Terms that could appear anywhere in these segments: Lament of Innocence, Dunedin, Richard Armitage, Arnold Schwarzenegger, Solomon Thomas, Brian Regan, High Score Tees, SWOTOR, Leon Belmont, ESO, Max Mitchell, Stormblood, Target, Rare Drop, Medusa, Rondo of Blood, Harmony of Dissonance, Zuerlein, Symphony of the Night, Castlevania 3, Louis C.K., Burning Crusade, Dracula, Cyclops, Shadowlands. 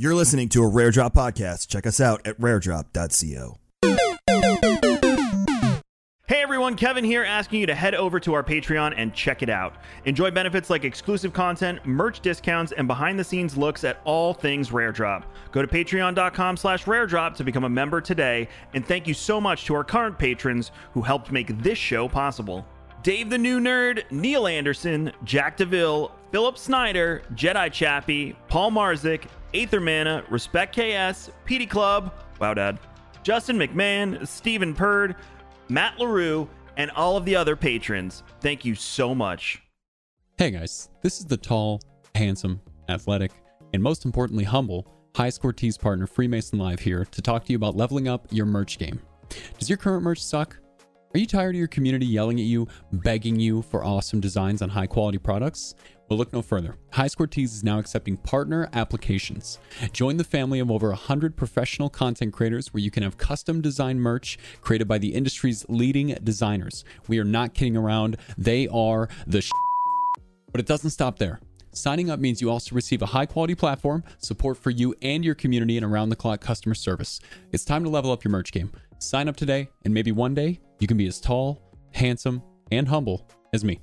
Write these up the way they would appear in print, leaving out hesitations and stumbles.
You're listening to a Rare Drop podcast. Check us out at raredrop.co. Hey everyone, Kevin here, asking you to head over to our Patreon and check it out. Enjoy benefits like exclusive content, merch discounts, and behind-the-scenes looks at all things Rare Drop. Go to patreon.com/raredrop to become a member today, and thank you so much to our current patrons who helped make this show possible. Dave the New Nerd, Neil Anderson, Jack DeVille, Philip Snyder, Jedi Chappie, Paul Marzik, Aethermana, Respect KS, Petey Club, wow dad, Justin McMahon, Stephen Purd, Matt LaRue, and all of the other patrons. Thank you so much. Hey guys, this is the tall, handsome, athletic, and most importantly humble High Score Tees partner Freemason Live here to talk to you about leveling up your merch game. Does your current merch suck? Are you tired of your community yelling at you, begging you for awesome designs on high quality products? Well, look no further. High Score Tees is now accepting partner applications. Join the family of over 100 professional content creators where you can have custom design merch created by the industry's leading designers. We are not kidding around. They are the shit. But it doesn't stop there. Signing up means you also receive a high-quality platform, support for you and your community, and around-the-clock customer service. It's time to level up your merch game. Sign up today, and maybe one day you can be as tall, handsome, and humble as me.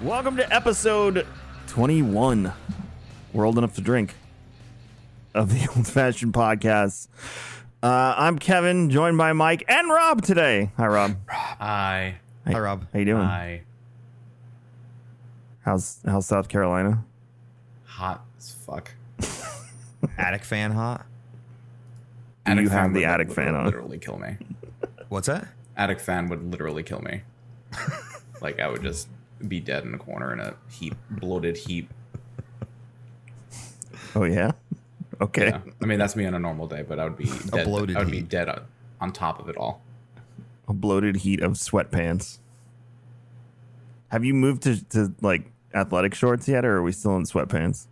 Welcome to episode 21, we're old enough to drink, of the Old Fashioned Podcast. I'm Kevin, joined by Mike and Rob today. Hi, Rob. Hi. Hey, hi, Rob. How you doing? Hi. How's South Carolina? Hot as fuck. Attic fan hot? Attic you fan have the attic fan on. Literally kill me. What's that? Attic fan would literally kill me. Like, I would just be dead in a corner in a heap, bloated heap. Oh yeah, okay. Yeah. I mean, that's me on a normal day, but I would be dead. I would be dead on top of it all. A bloated heat of sweatpants. Have you moved to like athletic shorts yet, or are we still in sweatpants?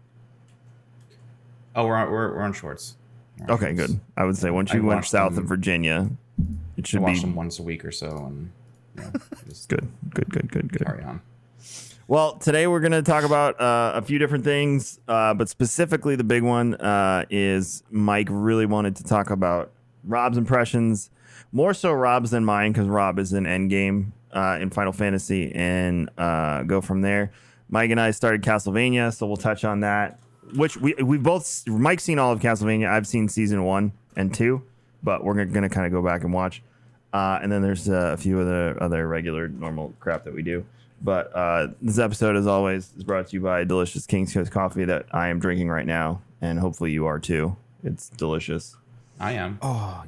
Oh, we're on shorts. We're on shorts. Good. I would say once you went south of Virginia, it should be. I wash them once a week or so, and yeah, just good. Carry on. Well, today we're going to talk about a few different things, but specifically the big one is Mike really wanted to talk about Rob's impressions, more so Rob's than mine, because Rob is in Endgame in Final Fantasy, and go from there. Mike and I started Castlevania, so we'll touch on that, which we both, Mike's seen all of Castlevania, I've seen season 1 and 2, but we're going to kind of go back and watch. And then there's a few of the other regular normal crap that we do. But this episode, as always, is brought to you by delicious Kings Coast coffee that I am drinking right now, and hopefully you are too. It's delicious. I am. Oh,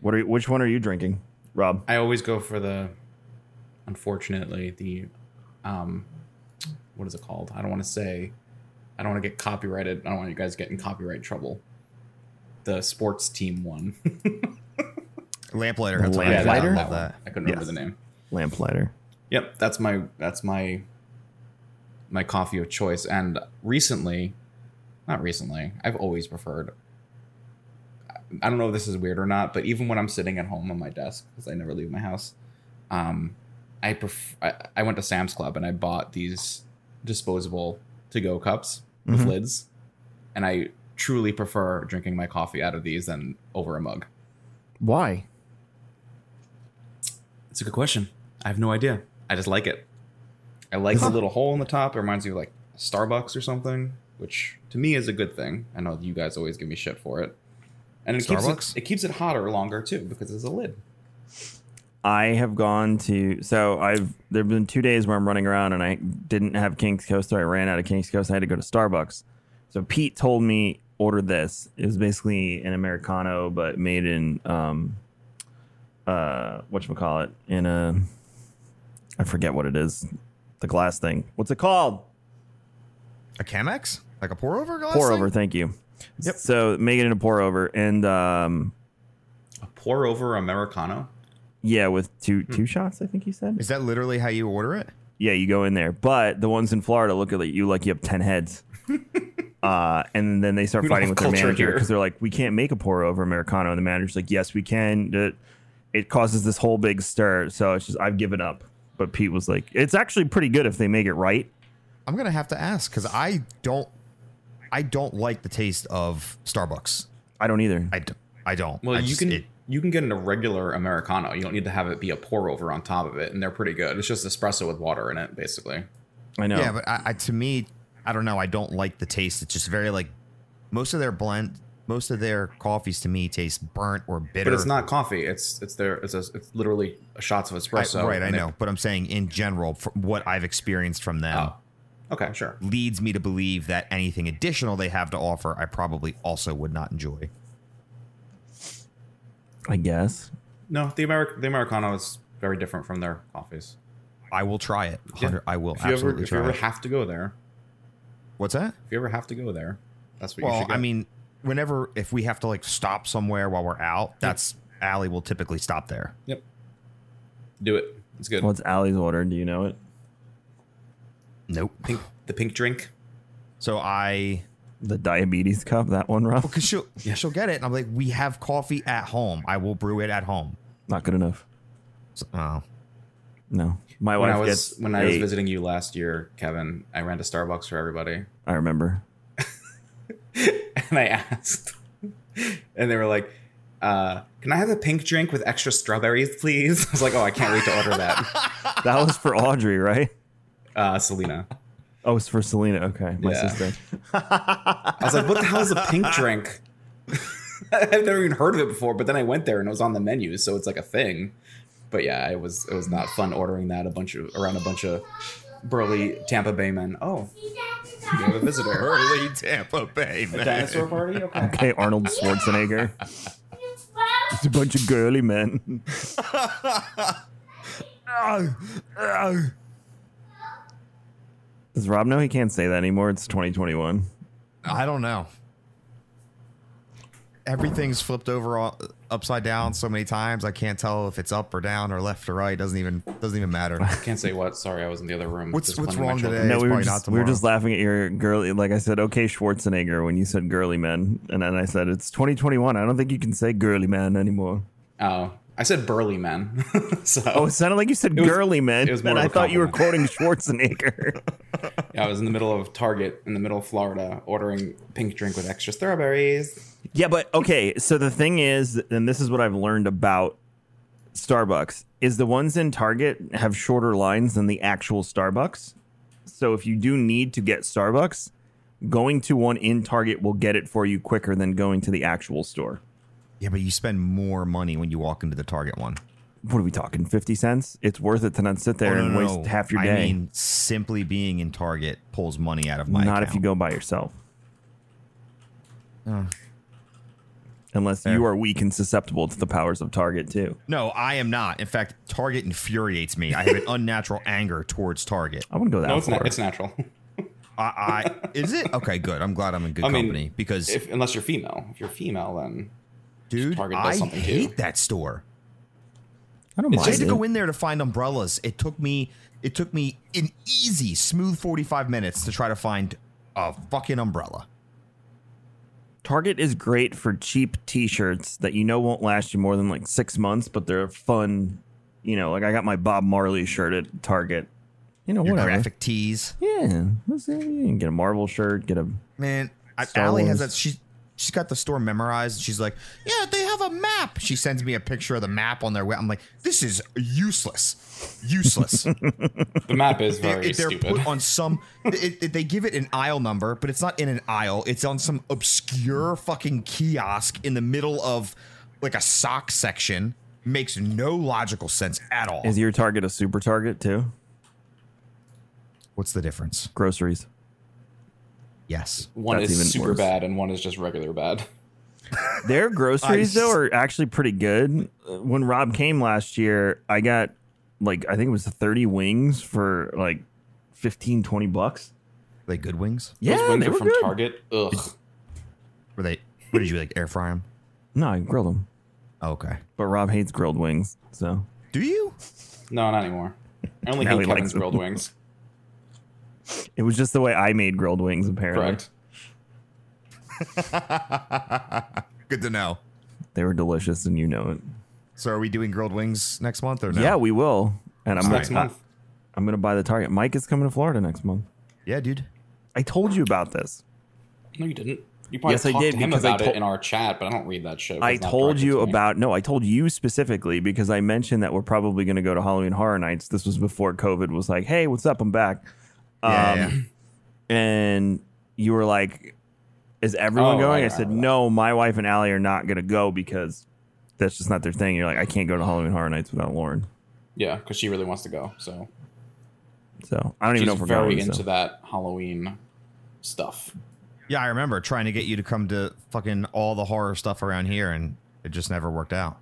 which one are you drinking, Rob? I always go for the, unfortunately, the, what is it called? I don't want to get copyrighted. I don't want you guys getting copyright trouble. The sports team one. Lamplighter. Lamplighter. I couldn't remember the name. Lamplighter. Yep, that's my coffee of choice. And I've always preferred. I don't know if this is weird or not, but even when I'm sitting at home on my desk, because I never leave my house, I went to Sam's Club and I bought these disposable to-go cups with lids, and I truly prefer drinking my coffee out of these than over a mug. Why? It's a good question. I have no idea. I just like it. I like the little hole in the top. It reminds me of like Starbucks or something, which to me is a good thing. I know you guys always give me shit for it. And it keeps it hotter longer too, because there's a lid. There've been 2 days where I'm running around and I didn't have Kings Coast, so I ran out of Kings Coast. I had to go to Starbucks. So Pete told me, order this. It was basically an Americano, but made in, whatchamacallit, in a, I forget what it is. The glass thing. What's it called? A Chemex? Like a pour-over glass? Pour-over, thank you. Yep. So make it into pour-over. And a pour-over Americano? Yeah, with two shots, I think you said. Is that literally how you order it? Yeah, you go in there. But the ones in Florida look at you like you have 10 heads. And then they start fighting with their manager because they're like, we can't make a pour over Americano. And the manager's like, yes, we can. It causes this whole big stir. So it's just, I've given up. But Pete was like, it's actually pretty good if they make it right. I'm going to have to ask because I don't like the taste of Starbucks. I don't either. I don't. Well, you can get a regular Americano. You don't need to have it be a pour over on top of it. And they're pretty good. It's just espresso with water in it, basically. I know. Yeah, but to me, I don't know. I don't like the taste. It's just very like most of their coffees to me taste burnt or bitter. But it's not coffee. It's literally shots of espresso. I know. But I'm saying in general, from what I've experienced from them. Oh. Okay, sure. Leads me to believe that anything additional they have to offer, I probably also would not enjoy. I guess. No, the Americano is very different from their coffees. I will try it. Yeah. I will absolutely try it. If you ever have to go there. What's that? If you ever have to go there, that's what you should get. Well, I mean, if we have to like stop somewhere while we're out, that's Allie will typically stop there. Yep. Do it. It's good. What's Allie's order? Do you know it? Nope. The pink drink. So the diabetes cup, that one, Rob? Because she'll get it. And I'm like, we have coffee at home. I will brew it at home. Not good enough. So, no. My wife I was visiting you last year, Kevin, I ran to Starbucks for everybody. I remember. And I asked. And they were like, can I have a pink drink with extra strawberries, please? I was like, oh, I can't wait to order that. That was for Audrey, right? Selena. Oh, it's for Selena. Okay. My sister. I was like, what the hell is a pink drink? I've never even heard of it before, but then I went there and it was on the menu, so it's like a thing. But yeah, it was not fun ordering that around a bunch of burly Tampa Bay men. Oh, you have a visitor. Burly Tampa Bay men. A dinosaur party? Okay, Arnold Schwarzenegger. It's a bunch of girly men. Does Rob know he can't say that anymore? It's 2021. I don't know. Everything's flipped over upside down so many times. I can't tell if it's up or down or left or right. Doesn't even matter. I can't say what. Sorry, I was in the other room. What's wrong today? No, we were just laughing at your girly. Like I said, okay, Schwarzenegger, when you said girly men. And then I said, it's 2021. I don't think you can say girly man anymore. Oh. I said burly men. It sounded like you said girly men. And I thought you were quoting Schwarzenegger. Yeah, I was in the middle of Target in the middle of Florida ordering pink drink with extra strawberries. Yeah, but okay. So the thing is, and this is what I've learned about Starbucks, is the ones in Target have shorter lines than the actual Starbucks. So if you do need to get Starbucks, going to one in Target will get it for you quicker than going to the actual store. Yeah, but you spend more money when you walk into the Target one. What are we talking? 50 cents? It's worth it to not sit there and waste half your day. I mean, simply being in Target pulls money out of my account. Not if you go by yourself. Unless you are weak and susceptible to the powers of Target, too. No, I am not. In fact, Target infuriates me. I have an unnatural anger towards Target. I wouldn't go that far. It's natural. Is it? Okay, good. I'm glad I'm in good company. Because unless you're female. If you're female, then... Dude, I hate that store. I don't mind. I had to go in there to find umbrellas. It took me an easy, smooth 45 minutes to try to find a fucking umbrella. Target is great for cheap T-shirts that won't last you more than like 6 months, but they're fun. Like I got my Bob Marley shirt at Target. Whatever. Graphic tees. Yeah, you can get a Marvel shirt. Get a man. Allie has that. She's got the store memorized. She's like, yeah, they have a map. She sends me a picture of the map on their way. I'm like, this is useless. The map is very stupid. They're put on some... they give it an aisle number, but it's not in an aisle. It's on some obscure fucking kiosk in the middle of like a sock section. Makes no logical sense at all. Is your Target a super Target too? What's the difference? Groceries. Yes. One is super bad and one is just regular bad. Their groceries, though, are actually pretty good. When Rob came last year, I got like, I think it was 30 wings for like $15-$20. Are they good wings? Yeah, those wings are from Target. Ugh. What did you like, air fry them? No, I grilled them. Oh, okay. But Rob hates grilled wings, so. Do you? No, not anymore. I only hate Kevin's grilled wings. It was just the way I made grilled wings, apparently. Correct. Good to know. They were delicious, and you know it. So are we doing grilled wings next month or no? Yeah, we will. And I'm I'm going to buy the Target. Mike is coming to Florida next month. Yeah, dude. I told you about this. No, you didn't. You probably talked to him about it in our chat, but I don't read that shit. I told you about... No, I told you specifically because I mentioned that we're probably going to go to Halloween Horror Nights. This was before COVID was like, hey, what's up? I'm back. Yeah. And you were like, is everyone going? Right, I said, no, my wife and Allie are not going to go because that's just not their thing. You're like, I can't go to Halloween Horror Nights without Lauren. Yeah, because she really wants to go. So I don't even know if we're going. She's very into that Halloween stuff. Yeah, I remember trying to get you to come to fucking all the horror stuff around here, and it just never worked out.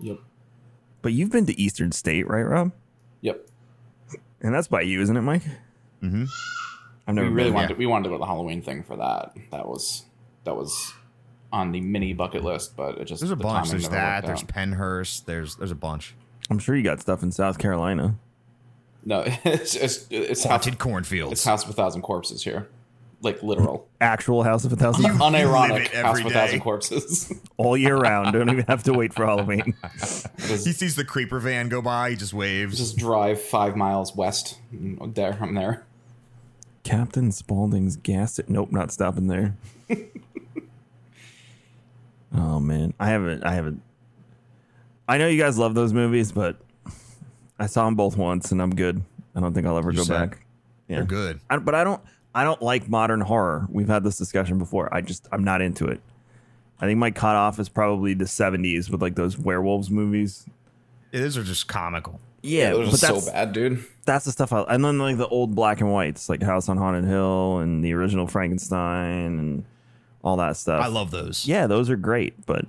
Yep. But you've been to Eastern State, right, Rob? Yep. And that's by you, isn't it, Mike? Mm-hmm. I've never we wanted to go to the Halloween thing for that. That was on the mini bucket list, but it just there's a bunch. There's that. There's Pennhurst. There's a bunch. I'm sure you got stuff in South Carolina. No, it's haunted cornfields. It's House of a Thousand Corpses here. Like literal actual House of a Thousand unironic House of a Thousand Corpses all year round. Don't even have to wait for Halloween. He sees the creeper van go by. He just waves. Just drive 5 miles west. There, I'm there. Captain Spaulding's gas. Nope, not stopping there. Oh man, I haven't. I know you guys love those movies, but I saw them both once, and I'm good. I don't think I'll ever go back. Yeah. They're good, but I don't. I don't like modern horror. We've had this discussion before. I'm not into it. I think my cutoff is probably the 70s with like those werewolves movies. Those are just comical. Yeah, those are so bad, dude. That's the stuff. And then like the old black and whites, like House on Haunted Hill and the original Frankenstein and all that stuff. I love those. Yeah, those are great. But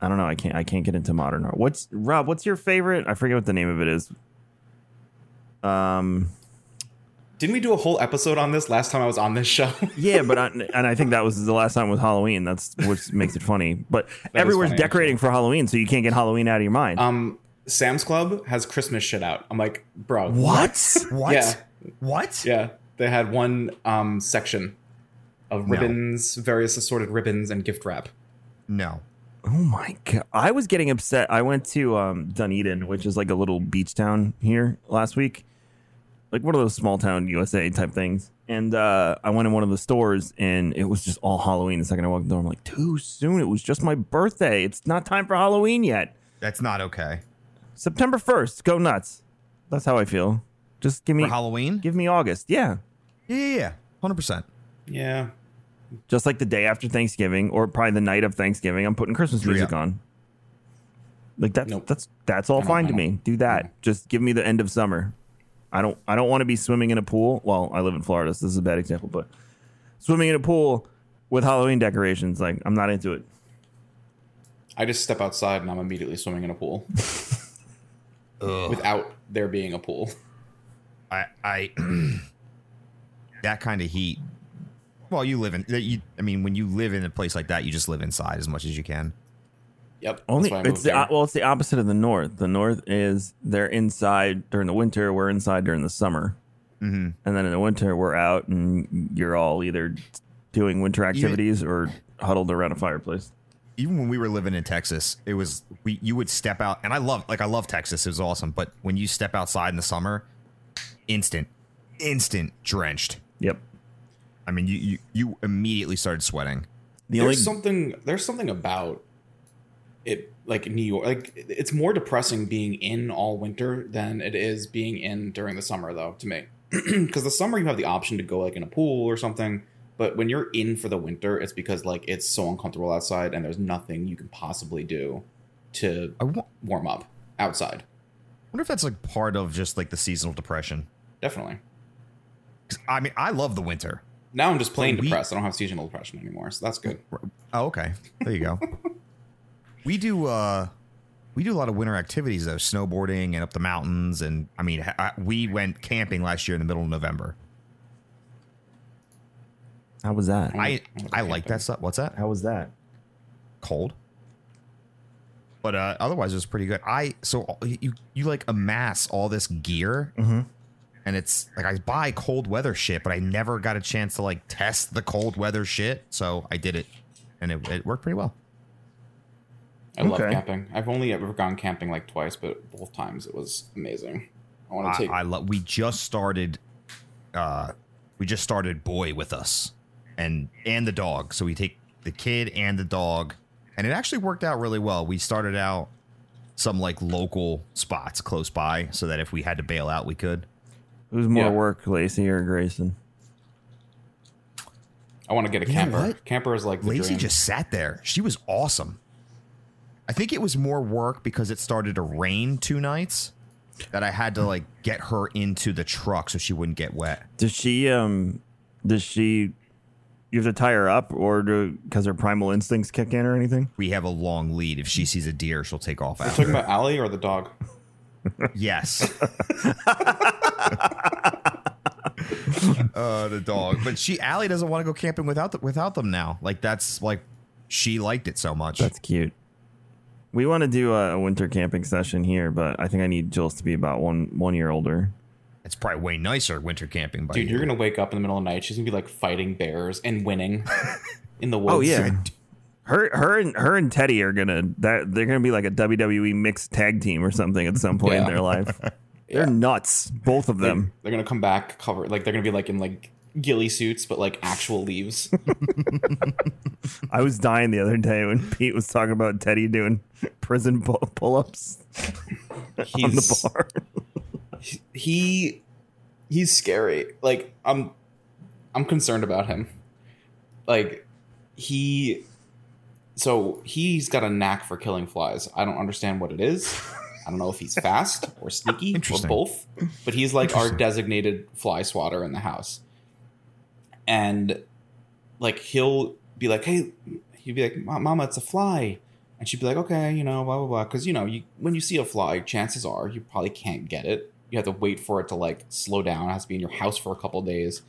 I don't know. I can't get into modern horror. Rob, what's your favorite? I forget what the name of it is. Didn't we do a whole episode on this last time I was on this show? Yeah, but I think that was the last time with Halloween. That's what makes it funny. But everyone's decorating for Halloween, so you can't get Halloween out of your mind. Sam's Club has Christmas shit out. I'm like, bro. What? Yeah. What? Yeah. They had one section of ribbons, various assorted ribbons and gift wrap. No. Oh, my God. I was getting upset. I went to Dunedin, which is like a little beach town here last week. Like one of those small town USA type things. And I went in one of the stores and it was just all Halloween. The second I walked in the door, I'm like, too soon. It was just my birthday. It's not time for Halloween yet. That's not okay. September 1st. Go nuts. That's how I feel. Just give me for Halloween. Give me August. Yeah. Yeah. 100%. Yeah. Just like the day after Thanksgiving or probably the night of Thanksgiving. I'm putting Christmas music on. Like that's all fine to me. Do that. Yeah. Just give me the end of summer. I don't want to be swimming in a pool. Well, I live in Florida, so this is a bad example, but swimming in a pool with Halloween decorations, like I'm not into it. I just step outside and I'm immediately swimming in a pool without there being a pool. I that kind of heat. Well, when you live in a place like that, you just live inside as much as you can. Yep. It's the opposite of the north. The north is they're inside during the winter. We're inside during the summer. Mm-hmm. And then in the winter, we're out and you're all either doing winter activities or huddled around a fireplace. Even when we were living in Texas, it was you would step out. And I love Texas. It was awesome. But when you step outside in the summer, instant drenched. Yep. I mean, you immediately started sweating. There's something about it, like New York, like it's more depressing being in all winter than it is being in during the summer, though, to me, because the summer you have the option to go like in a pool or something. But when you're in for the winter, it's because like it's so uncomfortable outside and there's nothing you can possibly do to warm up outside. I wonder if that's like part of just like the seasonal depression. Definitely. I mean, I love the winter. Now I'm just plain depressed. I don't have seasonal depression anymore. So that's good. Oh, OK. There you go. We do a lot of winter activities, though, snowboarding and up the mountains. And I mean, we went camping last year in the middle of November. How was that? I like that stuff. What's that? How was that? Cold. But otherwise, it was pretty good. So you like amass all this gear. Mm-hmm. And it's like I buy cold weather shit, but I never got a chance to like test the cold weather shit. So I did it and it worked pretty well. I love camping. I've only ever gone camping like twice, but both times it was amazing. I want to take. We just started Boy with us and the dog. So we take the kid and the dog, and it actually worked out really well. We started out some like local spots close by, so that if we had to bail out, we could. Who's more work, Lacey or Grayson? I want to get a camper. What? Camper is like the Lacey dream. Just sat there. She was awesome. I think it was more work because it started to rain two nights that I had to like get her into the truck so she wouldn't get wet. Does she you have to tie her up or because her primal instincts kick in or anything? We have a long lead. If she sees a deer, she'll take off. You're talking about Allie or the dog? Yes. The dog. But Allie doesn't want to go camping without them now. Like that's like she liked it so much. That's cute. We want to do a winter camping session here, but I think I need Jules to be about one year older. It's probably way nicer winter camping. Dude, you're going to wake up in the middle of the night. She's going to be like fighting bears and winning in the woods. Oh, yeah. Her and Teddy are going to... They're going to be like a WWE mixed tag team or something at some point in their life. They're nuts, both of them. They're going to come back covered. Like, they're going to be like in like ghillie suits, but like actual leaves. I was dying the other day when Pete was talking about Teddy doing prison pull-ups on the bar. He's scary. Like I'm concerned about him. Like he's got a knack for killing flies. I don't understand what it is. I don't know if he's fast or sneaky or both, but he's like our designated fly swatter in the house. And like he'll be like, hey, he'd be like, Mama, it's a fly. And she'd be like, okay, you know, blah, blah, blah. Because, you know, when you see a fly, chances are you probably can't get it. You have to wait for it to like slow down. It has to be in your house for a couple of days.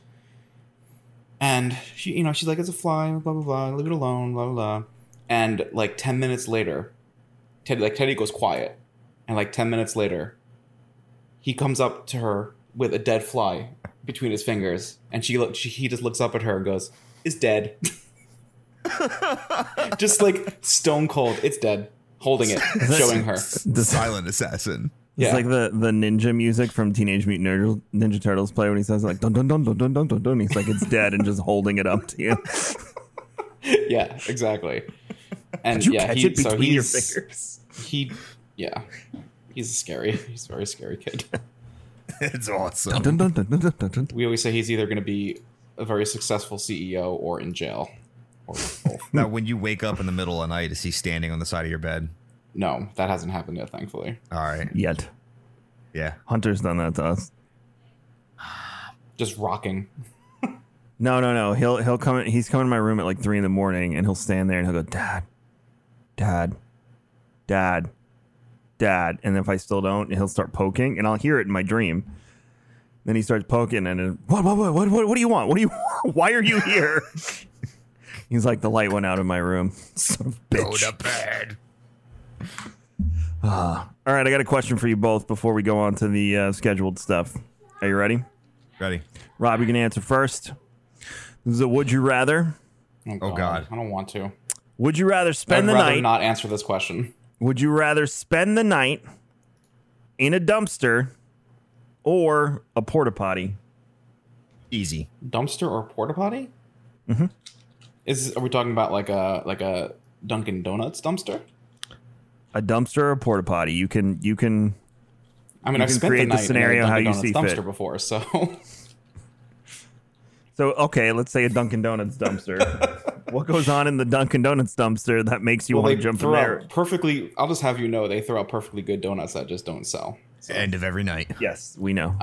And she, you know, she's like, it's a fly, blah, blah, blah. Leave it alone, blah, blah, blah. And like 10 minutes later, Teddy goes quiet. And like 10 minutes later, he comes up to her with a dead fly between his fingers. And he just looks up at her and goes, it's dead. Just like stone cold. It's dead. Holding it. Showing her. The silent assassin. It's like the ninja music from Teenage Mutant Ninja Turtles play when he says like dun dun dun dun dun dun dun dun. He's like it's dead and just holding it up to you. Yeah, exactly. And you catch it between your fingers. He's a very scary kid. It's awesome. Dun, dun, dun, dun, dun, dun, dun. We always say he's either going to be a very successful CEO or in jail. Or both. Now, when you wake up in the middle of the night, is he standing on the side of your bed? No, that hasn't happened yet, thankfully. All right. Yet. Yeah. Hunter's done that to us. Just rocking. No. He'll come. He's coming to my room at like 3 a.m, and he'll stand there and he'll go, Dad. And if I still don't, he'll start poking, and I'll hear it in my dream. Then he starts poking, and what do you want? What do you? Why are you here? He's like, the light went out in my room. Son of a bitch. Go to bed. All right, I got a question for you both before we go on to the scheduled stuff. Are you ready? Ready. Rob, you can answer first. This is a would you rather. Oh God. I don't want to. Would you rather spend the night? I'd rather not answer this question. Would you rather spend the night in a dumpster or a porta potty? Easy. Dumpster or porta potty? Mm-hmm. Are we talking about like a Dunkin' Donuts dumpster? A dumpster or a porta potty? You can. I mean, I've spent the night in a Dunkin' Donuts dumpster before, so. So okay, let's say a Dunkin' Donuts dumpster. What goes on in the Dunkin' Donuts dumpster that makes you want to jump in there? Perfectly, I'll just have you know they throw out perfectly good donuts that just don't sell. So. End of every night. Yes, we know.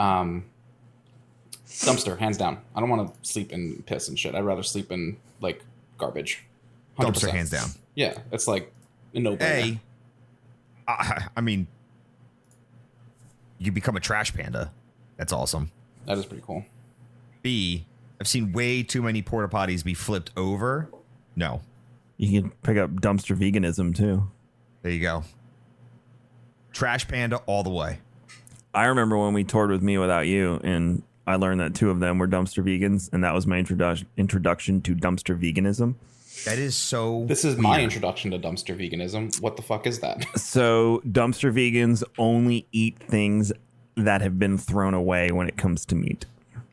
Dumpster, hands down. I don't want to sleep in piss and shit. I'd rather sleep in like garbage. 100%. Dumpster, hands down. Yeah, it's like a no-brainer. Hey, I mean, you become a trash panda. That's awesome. That is pretty cool. B, I've seen way too many porta potties be flipped over. No. You can pick up dumpster veganism, too. There you go. Trash panda all the way. I remember when we toured with Me Without You, and I learned that two of them were dumpster vegans, and that was my introduction to dumpster veganism. That is so This is weird. My introduction to dumpster veganism. What the fuck is that? So dumpster vegans only eat things that have been thrown away when it comes to meat.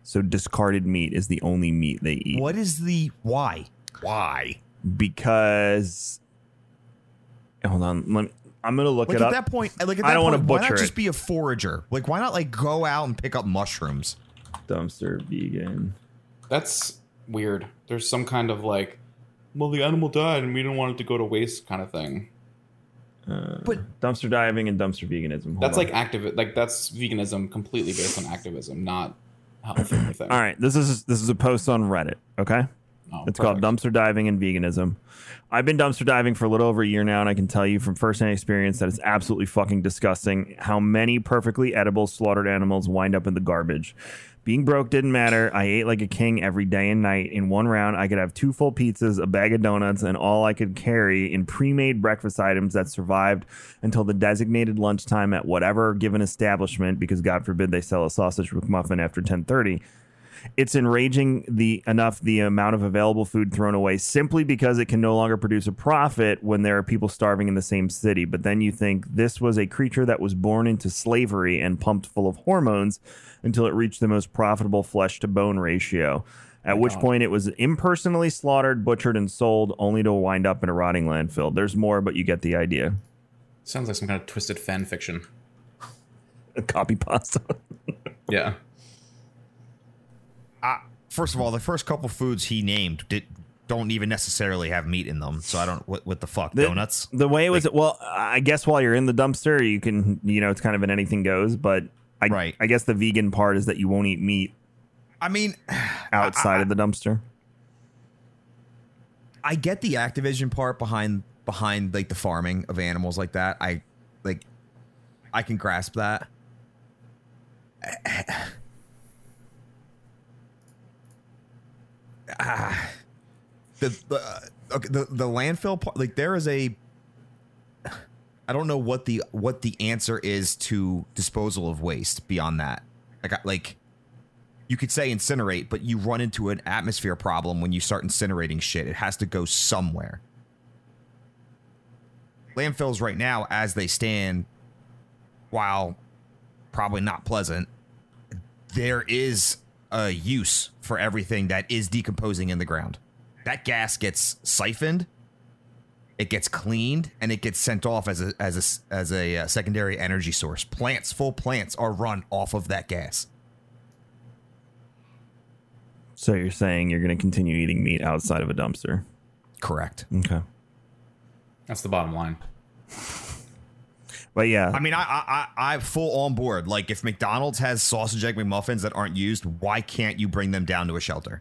So discarded meat is the only meat they eat. What is the why? Why? Because hold on, I'm going to look it up. At that point, I don't want to butcher it. Why not just be a forager? Why not go out and pick up mushrooms? Dumpster vegan. That's weird. There's some kind of well, the animal died and we didn't want it to go to waste kind of thing. But dumpster diving and dumpster veganism. That's that's veganism completely based on activism, not health or anything. All right, this is a post on Reddit, okay? Oh, it's perfect. Called Dumpster Diving and Veganism. I've been dumpster diving for a little over a year now, and I can tell you from firsthand experience that it's absolutely fucking disgusting how many perfectly edible slaughtered animals wind up in the garbage. Being broke didn't matter. I ate like a king every day and night. In one round, I could have 2 full pizzas, a bag of donuts, and all I could carry in pre-made breakfast items that survived until the designated lunchtime at whatever given establishment, because God forbid they sell a sausage McMuffin after 10:30. It's enraging the amount of available food thrown away simply because it can no longer produce a profit when there are people starving in the same city. But then you think this was a creature that was born into slavery and pumped full of hormones until it reached the most profitable flesh to bone ratio, at which point it was impersonally slaughtered, butchered, and sold only to wind up in a rotting landfill. There's more, but you get the idea. Sounds like some kind of twisted fan fiction. A copy pasta. Yeah. First of all, the first couple foods he named don't even necessarily have meat in them, so I don't. What the fuck? Donuts? The way it was, I guess while you're in the dumpster, you can, it's kind of an anything goes. But I guess the vegan part is that you won't eat meat. I mean, outside of the dumpster, I get the Activision part behind the farming of animals like that. I can grasp that. The landfill part, there is a, I don't know what the answer is to disposal of waste beyond that. You could say incinerate, but you run into an atmosphere problem when you start incinerating shit. It has to go somewhere. Landfills right now, as they stand, while probably not pleasant, there is a use for everything that is decomposing in the ground. That gas gets siphoned, it gets cleaned, and it gets sent off as a secondary energy source. Full plants are run off of that gas. So you're saying you're going to continue eating meat outside of a dumpster? Correct. Okay, that's the bottom line. But yeah, I mean, I'm full on board. If McDonald's has sausage egg McMuffins that aren't used, why can't you bring them down to a shelter?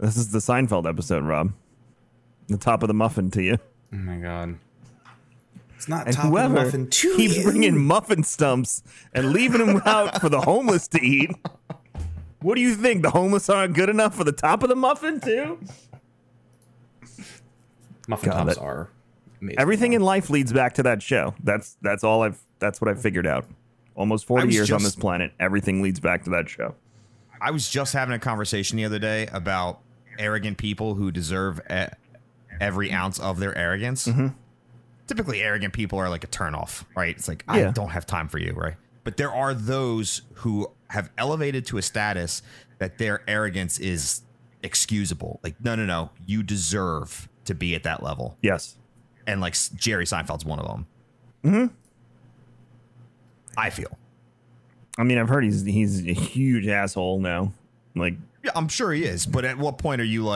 This is the Seinfeld episode, Rob. The top of the muffin to you. Oh my God. It's not top of the muffin to you. Keep bringing muffin stumps and leaving them out for the homeless to eat. What do you think? The homeless aren't good enough for the top of the muffin too? Muffin tops are. Amazing. Everything in life leads back to that show. That's what I've figured out. Almost 40 years on this planet, everything leads back to that show. I was just having a conversation the other day about arrogant people who deserve every ounce of their arrogance. Mm-hmm. Typically, arrogant people are a turnoff, right? It's I don't have time for you, right? But there are those who have elevated to a status that their arrogance is excusable. No, you deserve to be at that level. Yes. And Jerry Seinfeld's one of them. Mm-hmm. I feel. I mean, I've heard he's a huge asshole now. Yeah, I'm sure he is. But at what point are you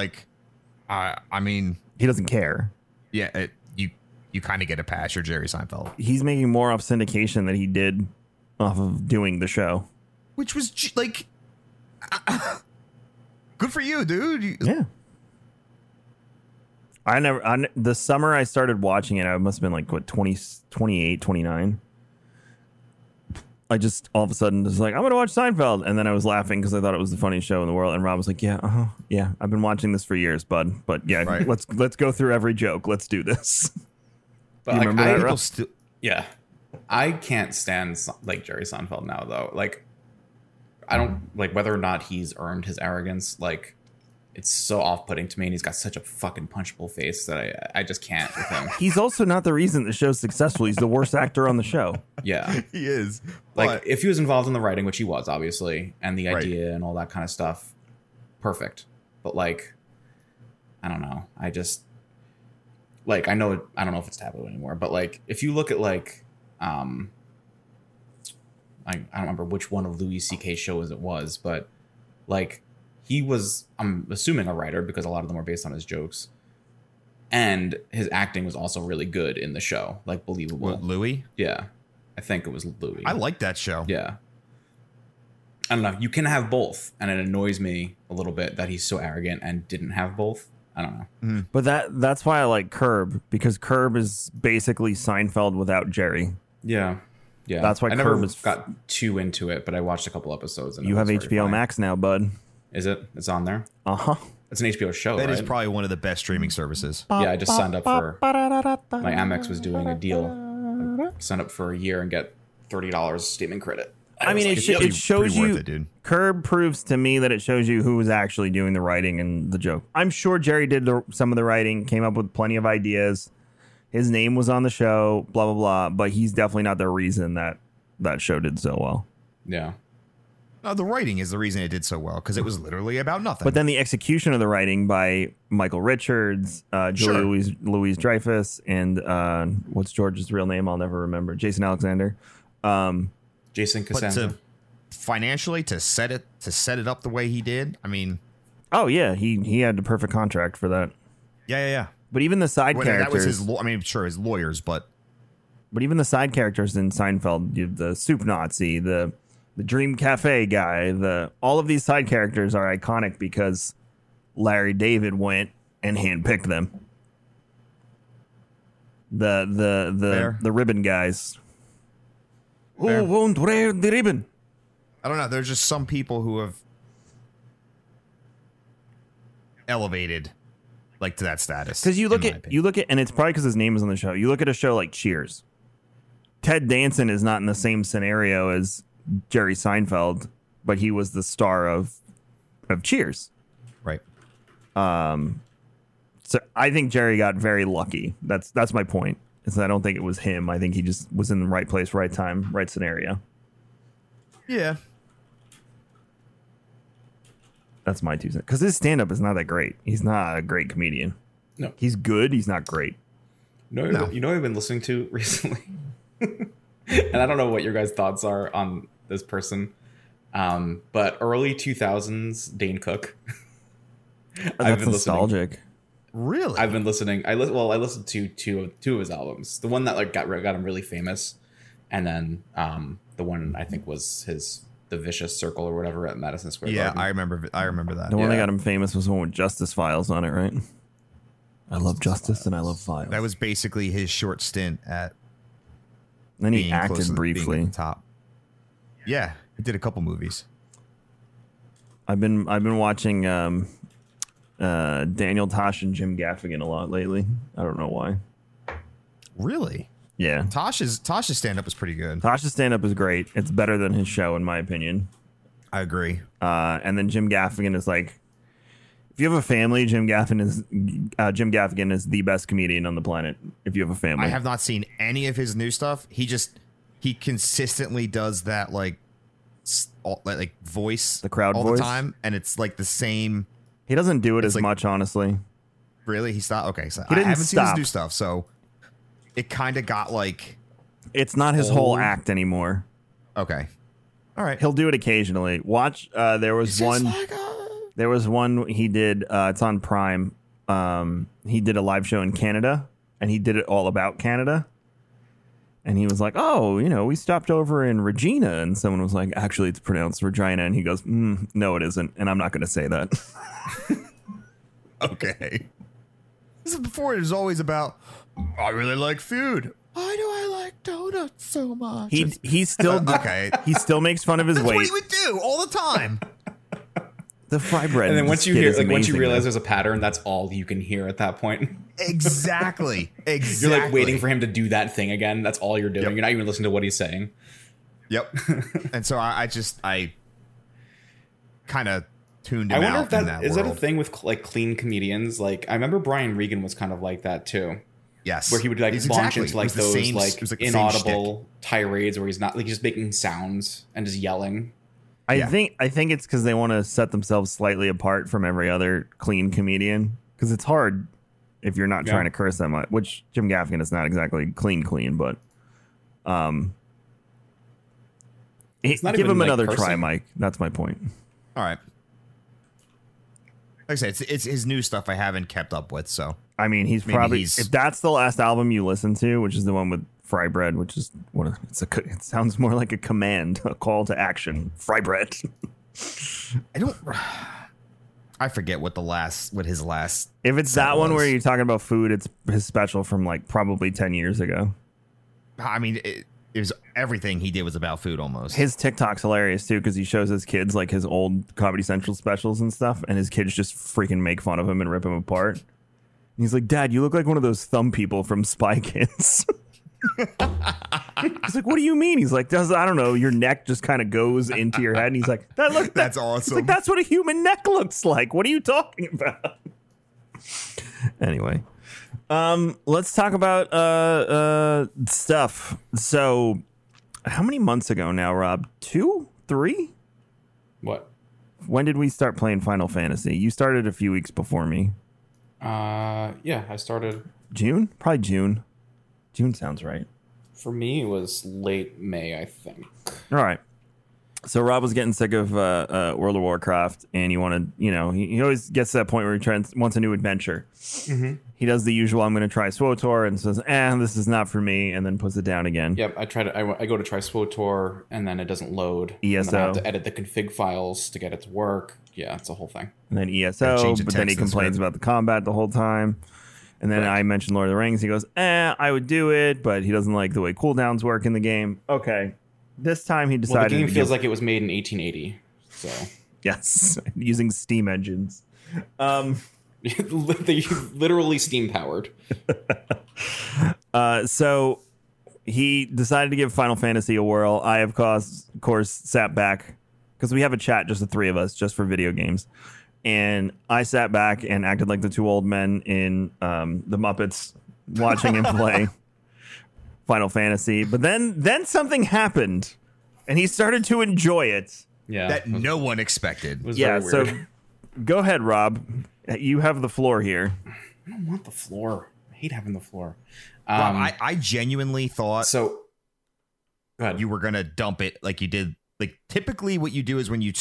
I mean, he doesn't care. Yeah, you kind of get a pass. You're Jerry Seinfeld. He's making more off syndication than he did off of doing the show, which was good for you, dude. Yeah. The summer I started watching it, I must have been 28, 29. I just all of a sudden was I'm going to watch Seinfeld. And then I was laughing because I thought it was the funniest show in the world. And Rob was yeah, I've been watching this for years, bud. But yeah, right. Let's go through every joke. Let's do this. But you remember that, Rob? Yeah. I can't stand like Jerry Seinfeld now, though. Like, I don't like whether or not he's earned his arrogance. Like, it's so off-putting to me, and he's got such a fucking punchable face that I just can't with him. He's also not the reason the show's successful. He's the worst actor on the show. Yeah, he is. Like, if he was involved in the writing, which he was, obviously, and the idea and all that kind of stuff, perfect. But like, I don't know. I just like, I know, I don't know if it's taboo anymore, but like, if you look at like, I don't remember which one of Louis C.K.'s shows it was, but like, he was, I'm assuming, a writer, because a lot of them were based on his jokes, and his acting was also really good in the show, like believable. What, Louis? Yeah, I think it was Louis. I like that show. Yeah, I don't know. You can have both, and it annoys me a little bit that he's so arrogant and didn't have both. I don't know. Mm-hmm. But that's why I like Curb, because Curb is basically Seinfeld without Jerry. Yeah. Yeah, that's why I never got too into it, but I watched a couple episodes. And you have HBO Max now, bud. Is it? It's on there? Uh-huh. It's an HBO show, right? That is probably one of the best streaming services. Yeah, I just signed up for... My Amex was doing a deal. I signed up for a year and get $30 streaming credit. I mean, like, it shows you... It, Curb proves to me that it shows you who was actually doing the writing and the joke. I'm sure Jerry did some of the writing, came up with plenty of ideas. His name was on the show, blah, blah, blah. But he's definitely not the reason that show did so well. Yeah. No, the writing is the reason it did so well, because it was literally about nothing. But then the execution of the writing by Michael Richards, Louise Dreyfus, and what's George's real name? I'll never remember. Jason Alexander. Jason Cassandra. Financially, to set it up the way he did, I mean... Oh, yeah. He had the perfect contract for that. Yeah. But even the side characters... That was his lawyers, but... But even the side characters in Seinfeld, you have the Soup Nazi, the Dream Cafe guy, all of these side characters are iconic because Larry David went and handpicked them. The ribbon guys. Who won't wear the ribbon? I don't know. There's just some people who have elevated like to that status. Because you look at, and it's probably because his name is on the show. You look at a show like Cheers. Ted Danson is not in the same scenario as Jerry Seinfeld, but he was the star of Cheers, right? So I think Jerry got very lucky. That's my point. Is I don't think it was him. I think he just was in the right place, right time, right scenario. Yeah, that's my 2 cents. Because his stand-up is not that great. He's not a great comedian. No, he's good. He's not great. No. You know what I've been listening to recently. And I don't know what your guys' thoughts are on this person, but early 2000s Dane Cook. Oh, that's nostalgic. Listening. Really? I've been listening. I listened to two of his albums. The one that like got him really famous, and then the one I think was the Vicious Circle or whatever at Madison Square Garden. Yeah, I remember that. The one that got him famous was the one with Justice Files on it, right? I love Justice and I love Files. That was basically his short stint at. Then he acted briefly. Top. Yeah, he did a couple movies. I've been watching Daniel Tosh and Jim Gaffigan a lot lately. I don't know why. Really? Yeah. Tosh's stand-up is pretty good. Tosh's stand-up is great. It's better than his show, in my opinion. I agree. And then Jim Gaffigan is like, if you have a family, Jim Gaffigan is the best comedian on the planet. If you have a family, I have not seen any of his new stuff. He consistently does that like voice, the crowd all voice. The time, and it's like the same. He doesn't do it as much, honestly. Really, he stopped. Okay, so I haven't seen his new stuff, so it kind of got like it's not his whole act anymore. Okay, all right, he'll do it occasionally. Watch. There was one he did. It's on Prime. He did a live show in Canada, and he did it all about Canada. And he was like, "Oh, you know, we stopped over in Regina," and someone was like, "Actually, it's pronounced Regina," and he goes, "No, it isn't," and I'm not going to say that. Okay. This is before it was always about. I really like food. Why do I like donuts so much? He still okay. He still makes fun of his weight. That's what he would do all the time. The fry bread. And then once you hear, like, once you realize there's a pattern, that's all you can hear at that point. Exactly. Exactly. You're like waiting for him to do that thing again. That's all you're doing. Yep. You're not even listening to what he's saying. Yep. And so I just kind of tuned him out. I wonder if that is that a thing with like clean comedians. Like I remember Brian Regan was kind of like that too. Yes. Where he would like launch into like those same, like inaudible tirades where he's not like just making sounds and just yelling. I think it's because they want to set themselves slightly apart from every other clean comedian, because it's hard if you're not trying to curse that much, which Jim Gaffigan is not exactly clean, but give him another try, Mike. That's my point. All right. Like I said, it's his new stuff I haven't kept up with, so. I mean, if that's the last album you listen to, which is the one with fry bread, which is it sounds more like a command, a call to action. Fry bread. I forget what his last. If it's that one where you're talking about food, it's his special from like probably 10 years ago. I mean, it was everything he did was about food almost. His TikTok's hilarious too, because he shows his kids like his old Comedy Central specials and stuff, and his kids just freaking make fun of him and rip him apart. And he's like, "Dad, you look like one of those thumb people from Spy Kids." He's like, "What do you mean?" He's like, "I don't know, your neck just kind of goes into your head." And he's like, that's awesome. Like, that's what a human neck looks like. What are you talking about? Anyway, let's talk about stuff. So how many months ago now, Rob? 2, 3? What? When did we start playing Final Fantasy? You started a few weeks before me. Yeah, I started June, probably June. June sounds right. For me, it was late May, I think. All right. So Rob was getting sick of World of Warcraft, and he wanted, he always gets to that point where he wants a new adventure. Mm-hmm. He does the usual, I'm going to try SWOTOR, and says, this is not for me, and then puts it down again. Yep, I go to try SWOTOR, and then it doesn't load. ESO. I have to edit the config files to get it to work. Yeah, it's a whole thing. And then ESO, but then he complains about the combat the whole time. And then I mentioned Lord of the Rings. He goes, I would do it, but he doesn't like the way cooldowns work in the game. Okay. This time he decided... the game feels like it was made in 1880. So yes. Using steam engines. Literally steam-powered. So he decided to give Final Fantasy a whirl. I, of course, sat back, because we have a chat, just the three of us, just for video games. And I sat back and acted like the two old men in the Muppets watching him play Final Fantasy. But then something happened, and he started to enjoy it. Yeah, that no one expected. Yeah, so go ahead, Rob. You have the floor here. I don't want the floor. I hate having the floor. Rob, I genuinely thought so. You were going to dump it like you did. Like typically what you do is when you...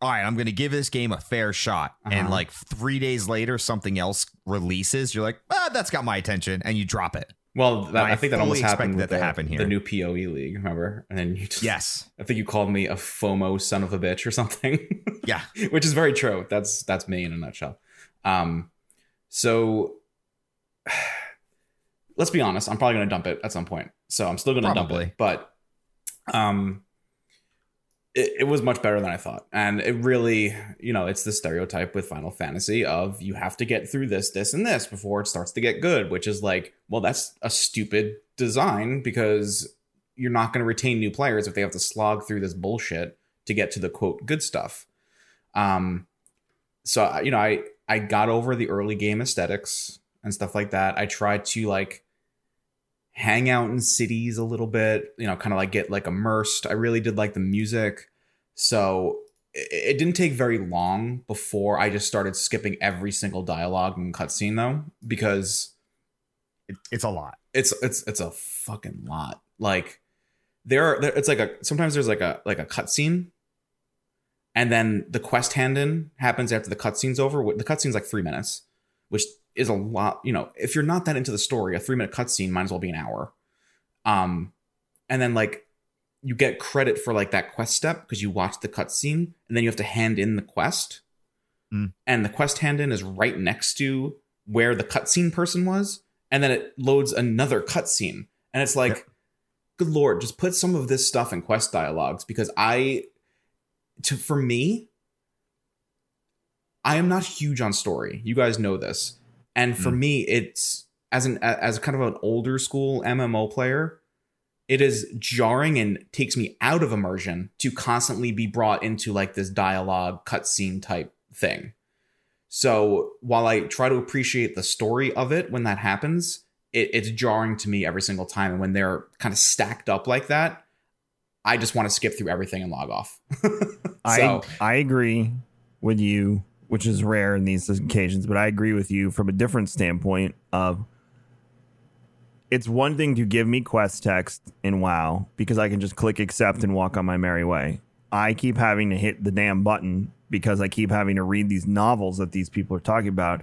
all right, I'm going to give this game a fair shot. Uh-huh. And like 3 days later, something else releases. You're like, that's got my attention. And you drop it. Well, I think that almost happened to happen here. The new PoE League, remember? And then you just... yes. I think you called me a FOMO son of a bitch or something. Yeah. Which is very true. That's me in a nutshell. So let's be honest. I'm probably going to dump it at some point. So I'm still going to dump it. But... It was much better than I thought. And it really, it's the stereotype with Final Fantasy of you have to get through this, this, and this before it starts to get good, which is like, well, that's a stupid design because you're not going to retain new players if they have to slog through this bullshit to get to the, quote, good stuff. So, I got over the early game aesthetics and stuff like that. I tried to, like, hang out in cities a little bit, kind of like get like immersed. I really did like the music. So it didn't take very long before I just started skipping every single dialogue and cutscene though, because it's a lot. It's a fucking lot. Like sometimes there's like a cutscene, and then the quest hand in happens after the cutscene's over. The cutscene's like 3 minutes, which is a lot. If you're not that into the story, a 3-minute cutscene might as well be an hour. And then like you get credit for like that quest step because you watched the cutscene, and then you have to hand in the quest. And the quest hand in is right next to where the cutscene person was. And then it loads another cutscene, and it's like, Good Lord, just put some of this stuff in quest dialogues, because for me, I am not huge on story. You guys know this. And for me, it's as kind of an older school MMO player, it is jarring and takes me out of immersion to constantly be brought into like this dialogue cutscene type thing. So while I try to appreciate the story of it when that happens, it's jarring to me every single time. And when they're kind of stacked up like that, I just want to skip through everything and log off. I agree with you, which is rare in these occasions, but I agree with you from a different standpoint of it's one thing to give me quest text in WoW because I can just click accept and walk on my merry way. I keep having to hit the damn button because I keep having to read these novels that these people are talking about.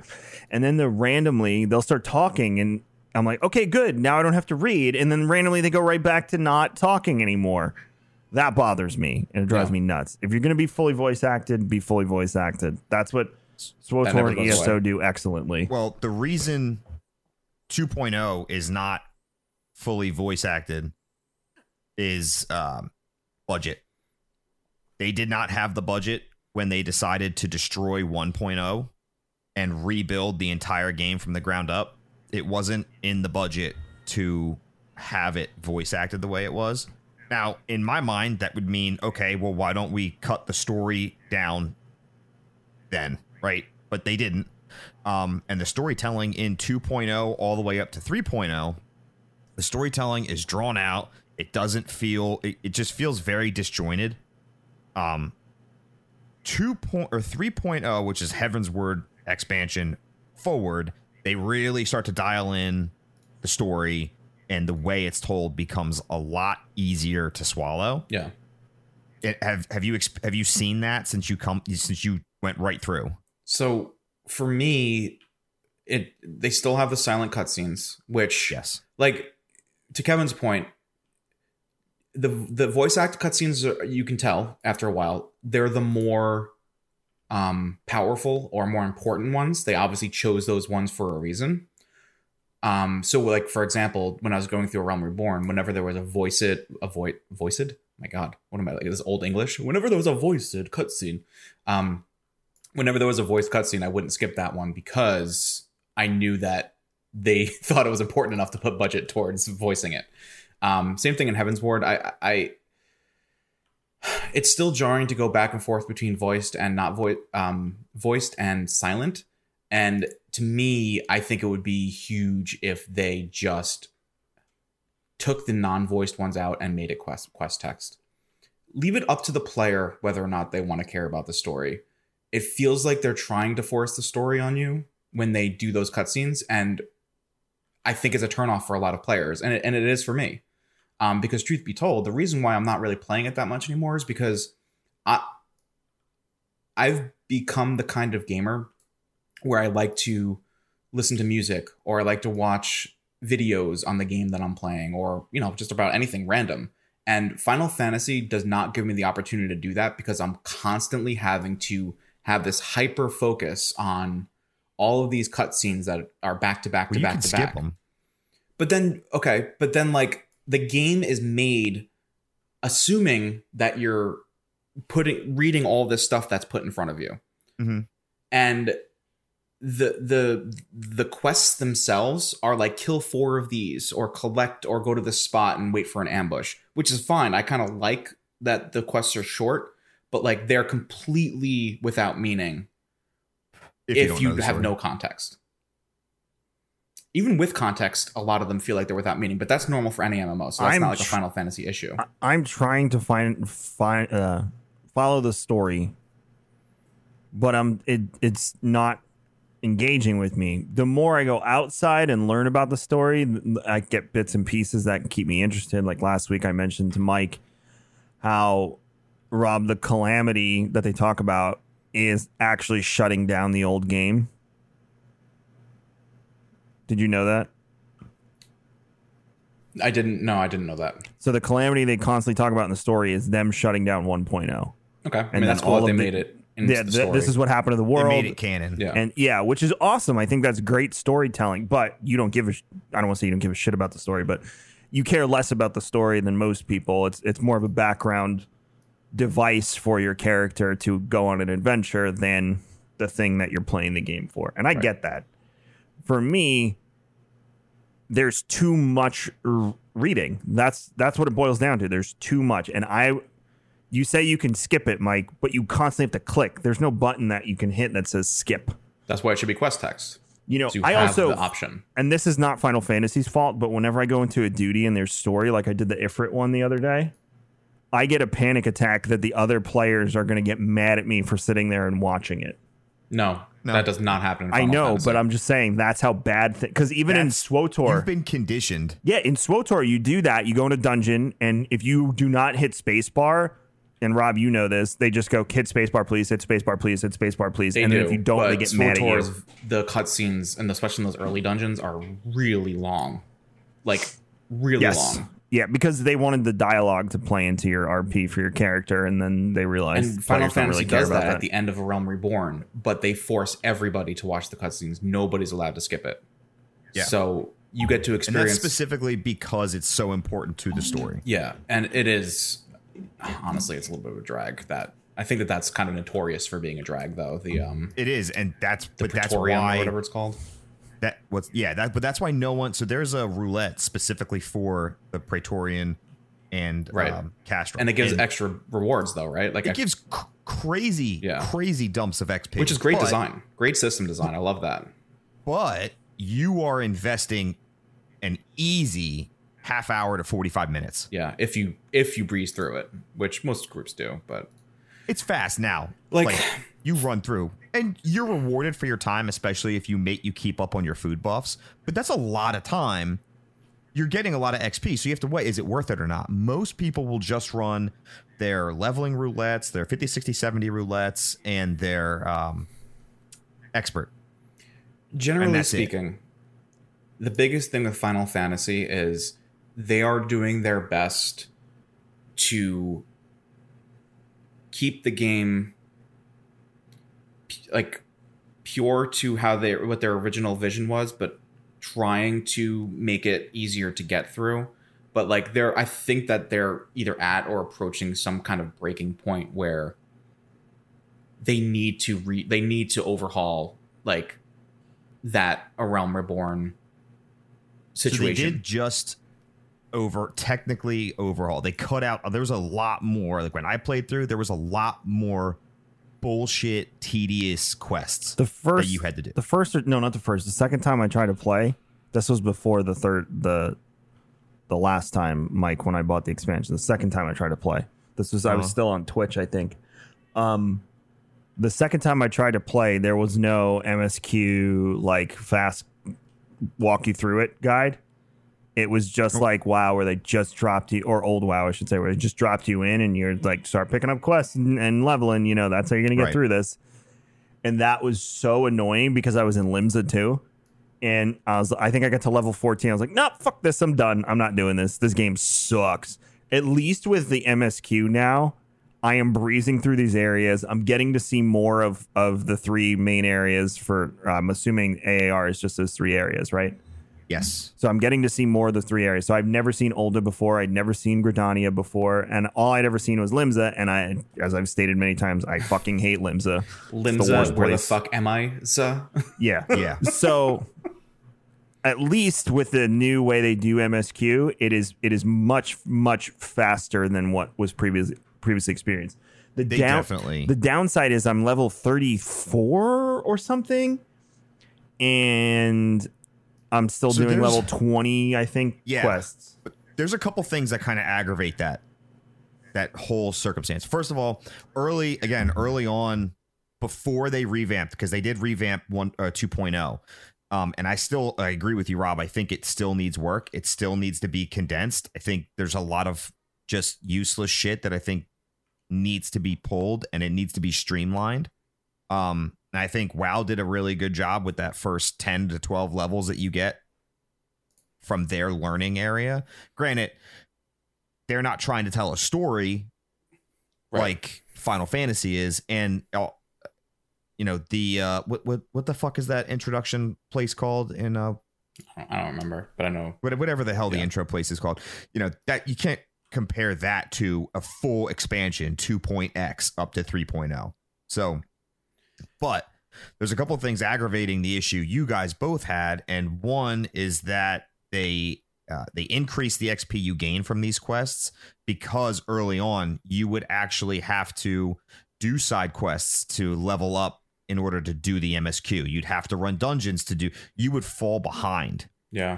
And then they'll start talking and I'm like, okay, good. Now I don't have to read. And then randomly they go right back to not talking anymore. That bothers me and it drives me nuts. If you're going to be fully voice acted, be fully voice acted. That's what SWOTOR and ESO do excellently. Well, the reason 2.0 is not fully voice acted is budget. They did not have the budget when they decided to destroy 1.0 and rebuild the entire game from the ground up. It wasn't in the budget to have it voice acted the way it was. Now, in my mind, that would mean, okay, well, why don't we cut the story down then, right? But they didn't. And the storytelling in 2.0 all the way up to 3.0, the storytelling is drawn out. It doesn't feel, it just feels very disjointed. 3.0, which is Heavensward expansion forward, they really start to dial in the story and the way it's told becomes a lot easier to swallow. Yeah. Have you seen that since you went right through? So for me, they still have the silent cutscenes, which like to Kevin's point, the voice act cutscenes, you can tell after a while, they're the more powerful or more important ones. They obviously chose those ones for a reason. So like, for example, when I was going through A Realm Reborn, whenever there was a voiced, my God, what am I like this old English? Whenever there was a voiced cutscene, I wouldn't skip that one because I knew that they thought it was important enough to put budget towards voicing it. Same thing in Heavensward. It's still jarring to go back and forth between voiced and not voiced and silent. And to me, I think it would be huge if they just took the non-voiced ones out and made it quest text. Leave it up to the player whether or not they want to care about the story. It feels like they're trying to force the story on you when they do those cutscenes. And I think it's a turnoff for a lot of players. And it is for me. Because truth be told, the reason why I'm not really playing it that much anymore is because I've become the kind of gamer where I like to listen to music or I like to watch videos on the game that I'm playing or, you know, just about anything random. And Final Fantasy does not give me the opportunity to do that because I'm constantly having to have this hyper focus on all of these cutscenes that are back to back. Them. But then like the game is made assuming that you're reading all this stuff that's put in front of you. Mm-hmm. And the quests themselves are like kill 4 of these or collect or go to this spot and wait for an ambush, which is fine. I kind of like that the quests are short, but like they're completely without meaning if you have no context. Even with context, a lot of them feel like they're without meaning, but that's normal for any MMO. So that's not like a Final Fantasy issue. I'm trying to follow the story, but it's not engaging with me. The more I go outside and learn about the story, I get bits and pieces that keep me interested. Like last week, I mentioned to Mike how, Rob, the calamity that they talk about is actually shutting down the old game. Did you know that? I didn't know that. So the calamity they constantly talk about in the story is them shutting down 1.0. Okay. I mean, that's cool that they made it into the story. This is what happened to the world. They made it canon. Yeah. And yeah, which is awesome. I think that's great storytelling, but I don't want to say you don't give a shit about the story, but you care less about the story than most people. It's more of a background device for your character to go on an adventure than the thing that you're playing the game for. And I get that. For me, there's too much reading. That's what it boils down to. There's too much. And you say you can skip it, Mike, but you constantly have to click. There's no button that you can hit that says skip. That's why it should be quest text. You know, so you have the option. And this is not Final Fantasy's fault, but whenever I go into a duty and there's story, like I did the Ifrit one the other day, I get a panic attack that the other players are going to get mad at me for sitting there and watching it. No, that does not happen. In Final Fantasy. But I'm just saying that's how bad things. Because in SWOTOR, you've been conditioned. Yeah, in SWOTOR, you do that. You go in a dungeon, and if you do not hit spacebar, and Rob, you know this, they just go hit spacebar, please. Hit spacebar, please. Hit spacebar, please. They then if you don't, they get mad at you. The cutscenes, and especially in those early dungeons, are really long, long. Yeah, because they wanted the dialogue to play into your RP for your character, and then they realized... And Final Fantasy really does that at the end of A Realm Reborn, but they force everybody to watch the cutscenes. Nobody's allowed to skip it. Yeah. So you get to experience... And that's specifically because it's so important to the story. Yeah, and it is... Honestly, it's a little bit of a drag. I think that's kind of notorious for being a drag, though. It is, and that's why... Or whatever it's called. But that's why no one. So there's a roulette specifically for the Praetorian and Castro, and it gives extra rewards, though, right? Like it gives crazy dumps of XP, which is great design, great system design. I love that. But you are investing an easy half hour to 45 minutes. Yeah, if you breeze through it, which most groups do, but it's fast now. Like you run through. And you're rewarded for your time, especially if you keep up on your food buffs. But that's a lot of time. You're getting a lot of XP, so you have to weigh, is it worth it or not? Most people will just run their leveling roulettes, their 50, 60, 70 roulettes, and their expert. Generally speaking, the biggest thing with Final Fantasy is they are doing their best to keep the game... pure to what their original vision was, but trying to make it easier to get through. But I think that they're either at or approaching some kind of breaking point where they need to overhaul that A Realm Reborn situation. So they did just technically overhaul. They cut out. There was a lot more. When I played through, there was a lot more bullshit, tedious quests that you had to do. The second time I tried to play, this was before the third, the last time, Mike, when I bought the expansion, the second time I tried to play, this was, I was still on Twitch, I think. The second time I tried to play, there was no MSQ, fast walk you through it guide. It was just WoW, where they just dropped you, or old WoW, I should say, where they just dropped you in and you're start picking up quests and leveling, that's how you're going to get through this. And that was so annoying because I was in Limsa too. And I think I got to level 14. I was nope, fuck this. I'm done. I'm not doing this. This game sucks. At least with the MSQ now, I am breezing through these areas. I'm getting to see more of the three main areas for, I'm assuming AAR is just those three areas, right? Yes. So I'm getting to see more of the three areas. So I've never seen Olda before. I'd never seen Gridania before. And all I'd ever seen was Limsa. And as I've stated many times, I fucking hate Limsa. Limsa, where the fuck am I, sir? Yeah. So at least with the new way they do MSQ, it is much, much faster than what was previously experienced. The downside is I'm level 34 or something. And... I'm still doing level 20, I think, quests. But there's a couple things that kind of aggravate that whole circumstance. First of all, early on, before they revamped, because they did revamp 2.0, and I agree with you, Rob. I think it still needs work. It still needs to be condensed. I think there's a lot of just useless shit that I think needs to be pulled, and it needs to be streamlined. And I think WoW did a really good job with that first 10 to 12 levels that you get from their learning area. Granted, they're not trying to tell a story like Final Fantasy is. And, the what the fuck is that introduction place called in? I don't remember, but I know. Whatever the hell the intro place is called, that you can't compare that to a full expansion 2.x up to 3.0. So. But there's a couple of things aggravating the issue you guys both had. And one is that they increase the XP you gain from these quests, because early on you would actually have to do side quests to level up in order to do the MSQ. You'd have to run dungeons to do, you would fall behind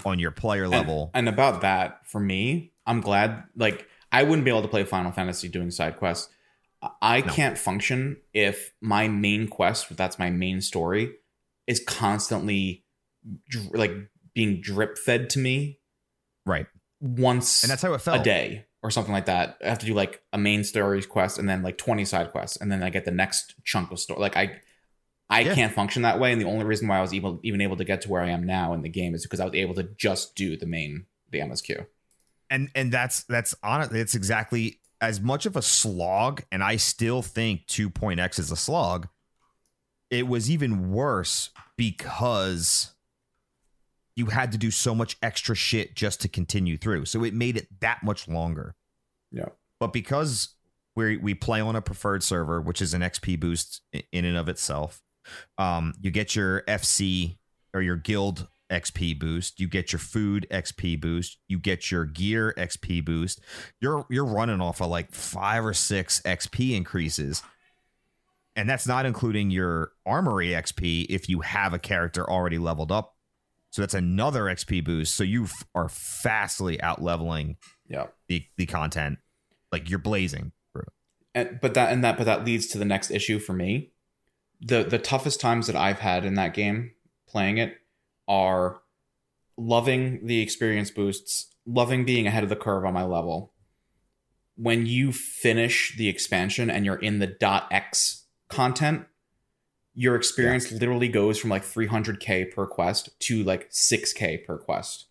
on your player level. And about that, for me, I'm glad, like, I wouldn't be able to play Final Fantasy doing side quests. I can't function if my main quest, that's my main story, is constantly like being drip fed to me. Right. Once and that's how it felt. A day or something like that. I have to do like a main story quest and then like 20 side quests. And then I get the next chunk of story. Like I can't function that way. And the only reason why I was even able to get to where I am now in the game is because I was able to just do the MSQ. And that's honestly, it's exactly as much of a slog. And I still think 2.x is a slog. It was even worse because you had to do so much extra shit just to continue through. So it made it that much longer. Yeah. But because we play on a preferred server, which is an XP boost in and of itself, you get your FC or your guild XP boost, you get your food XP boost, you get your gear XP boost. You're running off of like 5 or 6 XP increases. And that's not including your armory XP if you have a character already leveled up. So that's another XP boost. So you are vastly out-leveling the content. Like, you're blazing through. But that leads to the next issue for me. The toughest times that I've had in that game playing it are loving the experience boosts, loving being ahead of the curve on my level. When you finish the expansion and you're in the .x content, your experience literally goes from like 300k per quest to like 6k per quest,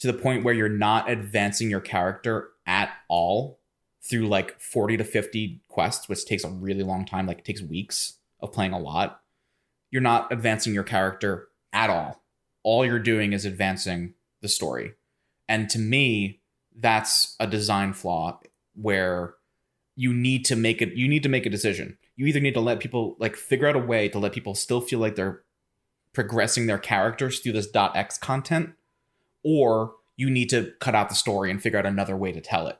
to the point where you're not advancing your character at all through like 40 to 50 quests, which takes a really long time. Like, it takes weeks of playing a lot. You're not advancing your character at all. All you're doing is advancing the story. And to me, that's a design flaw where you need to make a decision. You either need to let people, like, figure out a way to let people still feel like they're progressing their characters through this .x content, or you need to cut out the story and figure out another way to tell it,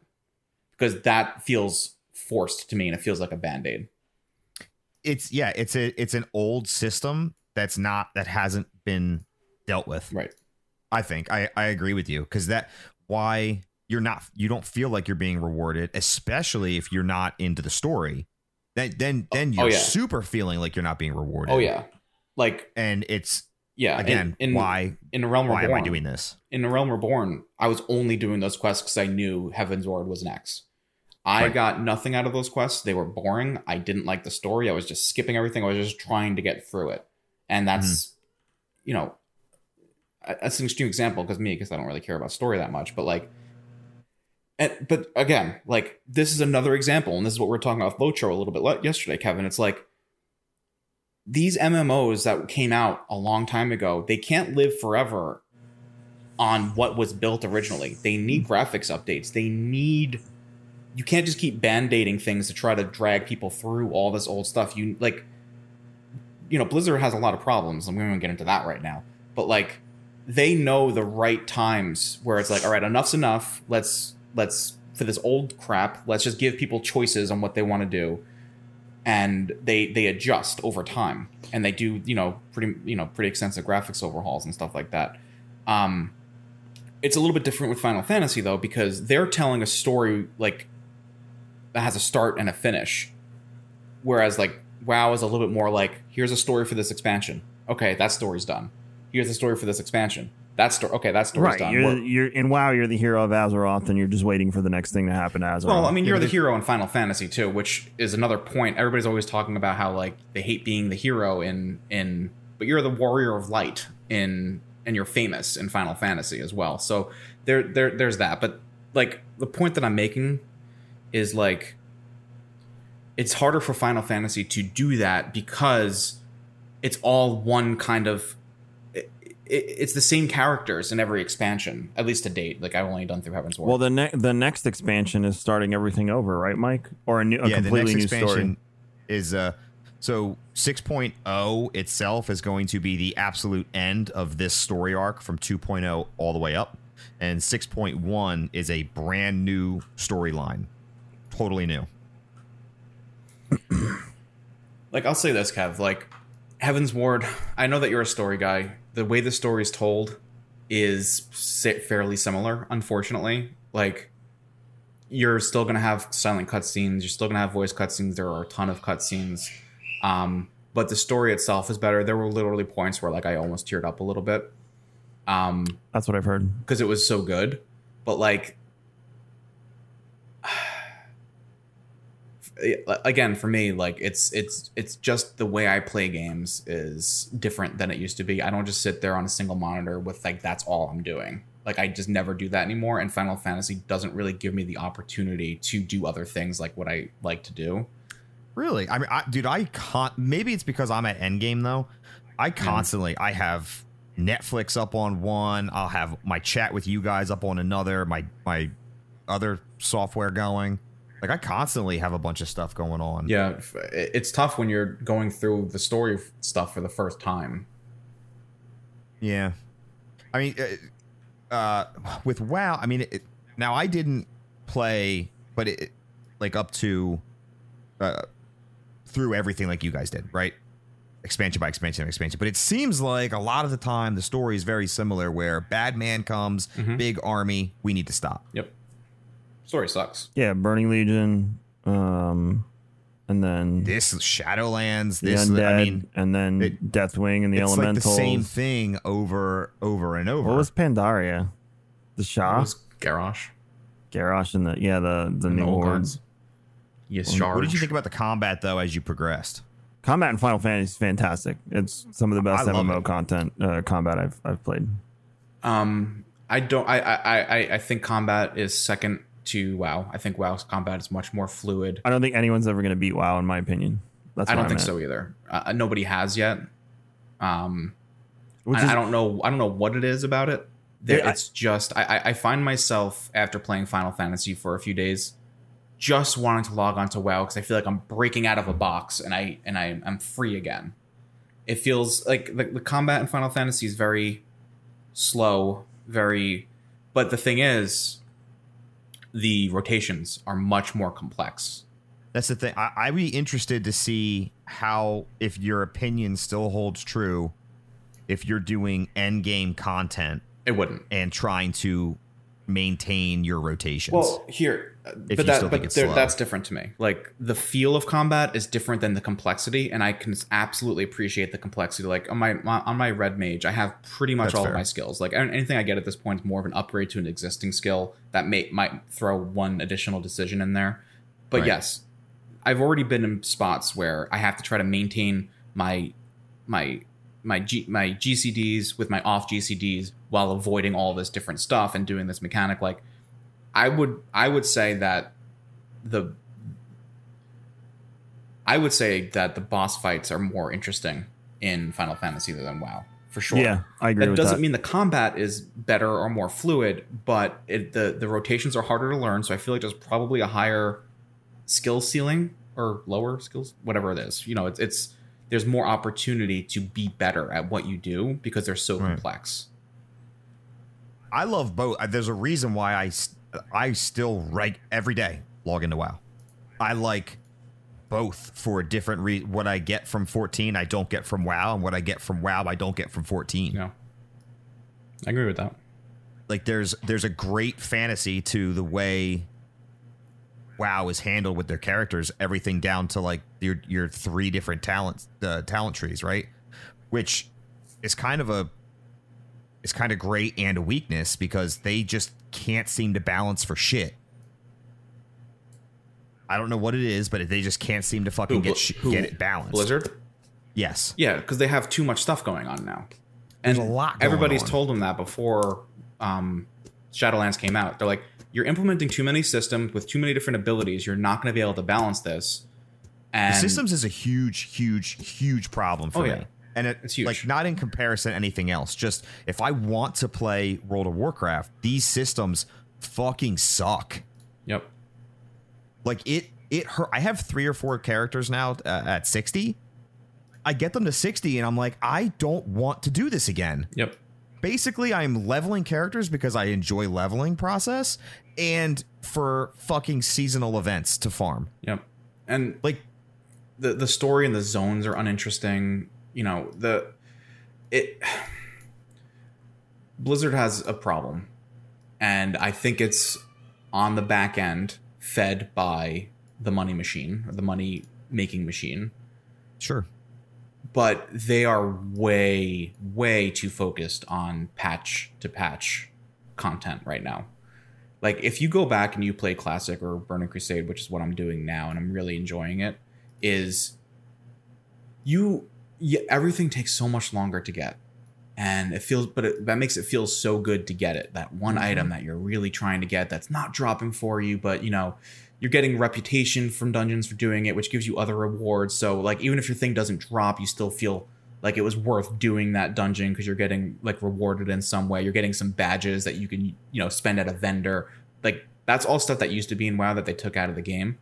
because that feels forced to me and it feels like a Band-Aid. It's an old system that hasn't been dealt with. Right. I think I agree with you, because that's why you don't feel like you're being rewarded, especially if you're not into the story. Then you're super feeling like you're not being rewarded. Oh yeah, like, and it's again, why am I doing this? In A Realm Reborn, I was only doing those quests because I knew Heavensward was an X. I got nothing out of those quests. They were boring. I didn't like the story. I was just skipping everything. I was just trying to get through it, and that's that's an extreme example because I don't really care about story that much, but like. But again, like, this is another example, and this is what we were talking about with Lotro a little bit yesterday, Kevin. It's like, these MMOs that came out a long time ago, they can't live forever on what was built originally. They need graphics updates. You can't just keep band-aiding things to try to drag people through all this old stuff. Blizzard has a lot of problems, and we won't get into that right now. But like, they know the right times where it's like, all right, enough's enough. Let's for this old crap, let's just give people choices on what they want to do, and they adjust over time, and they do pretty extensive graphics overhauls and stuff like that. It's a little bit different with Final Fantasy though, because they're telling a story like that has a start and a finish, whereas like WoW is a little bit more like, here's a story for this expansion. Okay, that story's done. Here's a story for this expansion. That story, okay, that story's done. You're in WoW, you're the hero of Azeroth, and you're just waiting for the next thing to happen to Azeroth. Well, I mean, you're the hero in Final Fantasy, too, which is another point. Everybody's always talking about how, like, they hate being the hero but you're the warrior of light and you're famous in Final Fantasy as well. So there's that. But, like, the point that I'm making is, like, it's harder for Final Fantasy to do that because it's all one kind of... It's the same characters in every expansion, at least to date. Like, I've only done through Heavensward. Well, the next expansion is starting everything over, right, Mike? Or a completely new story. Is So 6.0 itself is going to be the absolute end of this story arc from 2.0 all the way up. And 6.1 is a brand new storyline. Totally new. Like, I'll say this, Kev. Like, Heavensward, I know that you're a story guy. The way the story is told is fairly similar, unfortunately. Like, you're still going to have silent cutscenes. You're still going to have voice cutscenes. There are a ton of cutscenes. But the story itself is better. There were literally points where, like, I almost teared up a little bit. That's what I've heard. Because it was so good. But, like, again, for me, like, it's just the way I play games is different than it used to be. I don't just sit there on a single monitor with, like, that's all I'm doing. Like, I just never do that anymore. And Final Fantasy doesn't really give me the opportunity to do other things like what I like to do. Really? I mean, I can't. Maybe it's because I'm at Endgame, though. I constantly, I have Netflix up on one. I'll have my chat with you guys up on another, my other software going. Like, I constantly have a bunch of stuff going on. Yeah, it's tough when you're going through the story stuff for the first time. Yeah. I mean, with WoW, I mean, now I didn't play, but it, like, up to through everything like you guys did, right? Expansion by expansion by expansion. But it seems like a lot of the time the story is very similar, where bad man comes, big army, we need to stop. Yep. Story sucks. Yeah, Burning Legion, and then this Shadowlands, this Undead, and then Deathwing and the Elementals. It's like the same thing over and over. What was Pandaria? The Shah? What was Garrosh? Garrosh and the new hordes. Yes, Shard. What did you think about the combat, though, as you progressed? Combat in Final Fantasy is fantastic. It's some of the best MMO content combat I've played. I think combat is second to WoW. I think WoW's combat is much more fluid. I don't think anyone's ever going to beat WoW, in my opinion. That's I don't think so either. Nobody has yet. I don't know. I don't know what it is about it. I find myself after playing Final Fantasy for a few days just wanting to log on to WoW because I feel like I'm breaking out of a box and I'm free again. It feels like the combat in Final Fantasy is very slow, but the thing is, the rotations are much more complex. That's the thing. I'd be interested to see how, if your opinion still holds true, if you're doing end game content, it wouldn't, and trying to maintain your rotations. Well, here, that's different to me. Like, the feel of combat is different than the complexity, and I can absolutely appreciate the complexity. Like, on my red mage, I have pretty much all of my skills. Like, anything I get at this point is more of an upgrade to an existing skill that might throw one additional decision in there. But yes, I've already been in spots where I have to try to maintain my GCDs with my off GCDs while avoiding all this different stuff and doing this mechanic. Like, I would say that the boss fights are more interesting in Final Fantasy than WoW, for sure. Yeah, I agree with that. That doesn't mean the combat is better or more fluid, but the rotations are harder to learn, so I feel like there's probably a higher skill ceiling or lower skills, whatever it is. You know, it's there's more opportunity to be better at what you do because they're so complex. I love both. There's a reason why I still every day log into WoW. I like both for a different reason. What I get from 14, I don't get from WoW, and what I get from WoW, I don't get from 14. Yeah, I agree with that. Like, there's a great fantasy to the way WoW is handled with their characters, everything down to, like, your three different talent trees, right? Which is kind of great and a weakness, because they just can't seem to balance for shit. I don't know what it is, but they just can't seem to fucking get it balanced. Blizzard? Yes. Yeah, because they have too much stuff going on now. And there's a lot going everybody's on. Told them that before Shadowlands came out. They're like, you're implementing too many systems with too many different abilities. You're not going to be able to balance this. And the systems is a huge, huge, huge problem for me. And it's huge. Like, not in comparison to anything else. Just, if I want to play World of Warcraft, these systems fucking suck. Yep. Like, it hurt. I have 3 or 4 characters now at 60, I get them to 60 and I'm like, I don't want to do this again. Yep. Basically, I'm leveling characters because I enjoy leveling process and for fucking seasonal events to farm. Yep. And like the story and the zones are uninteresting. You know, Blizzard has a problem, and I think it's on the back end fed by the money machine or the money making machine. Sure. But they are way, way too focused on patch to patch content right now. Like, if you go back and you play Classic or Burning Crusade, which is what I'm doing now, and I'm really enjoying it, is everything takes so much longer to get. And it feels, that makes it feel so good to get it. That one item that you're really trying to get that's not dropping for you, but, you know, you're getting reputation from dungeons for doing it, which gives you other rewards. So, like, even if your thing doesn't drop, you still feel like it was worth doing that dungeon because you're getting, like, rewarded in some way. You're getting some badges that you can, you know, spend at a vendor. Like, that's all stuff that used to be in WoW that they took out of the game.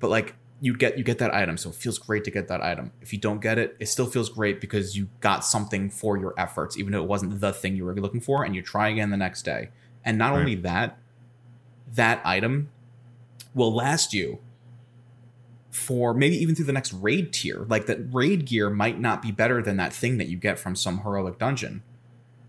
But, like, you get that item, so it feels great to get that item. If you don't get it, it still feels great because you got something for your efforts, even though it wasn't the thing you were looking for, and you try again the next day. And not only that item will last you for maybe even through the next raid tier. Like, that raid gear might not be better than that thing that you get from some heroic dungeon.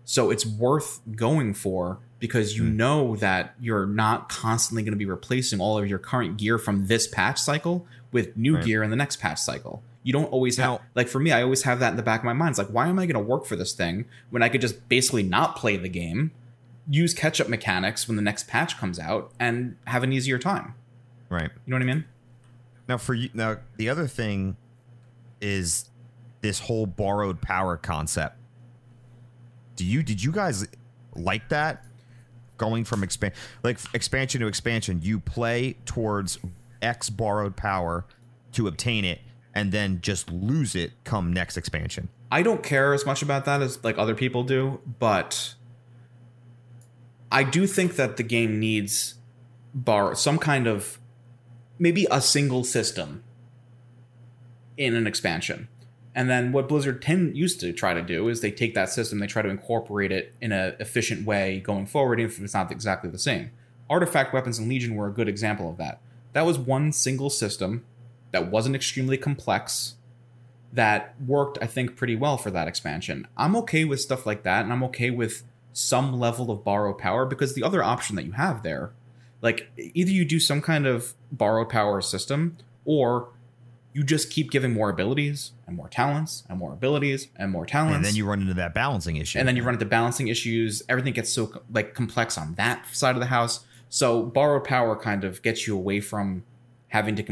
So it's worth going for because you know that you're not constantly going to be replacing all of your current gear from this patch cycle with new gear in the next patch cycle. You don't always have, like, for me, I always have that in the back of my mind. It's like, why am I going to work for this thing when I could just basically not play the game, use catch-up mechanics when the next patch comes out, and have an easier time? Right. You know what I mean? Now, for you, the other thing is this whole borrowed power concept. Did you guys like that? Going from expansion to expansion, you play towards X borrowed power to obtain it and then just lose it come next expansion. I don't care as much about that as, like, other people do, but I do think that the game needs some kind of, maybe a single system in an expansion. And then what Blizzard used to try to do is they take that system, they try to incorporate it in an efficient way going forward, if it's not exactly the same. Artifact Weapons and Legion were a good example of that. That was one single system that wasn't extremely complex that worked, I think, pretty well for that expansion. I'm okay with stuff like that, and I'm okay with some level of borrowed power, because the other option that you have there, like, either you do some kind of borrowed power system, or you just keep giving more abilities and more talents and more abilities and more talents. And then you run into that balancing issue. And then you run into balancing issues. Everything gets so, like, complex on that side of the house. So borrowed power kind of gets you away from having to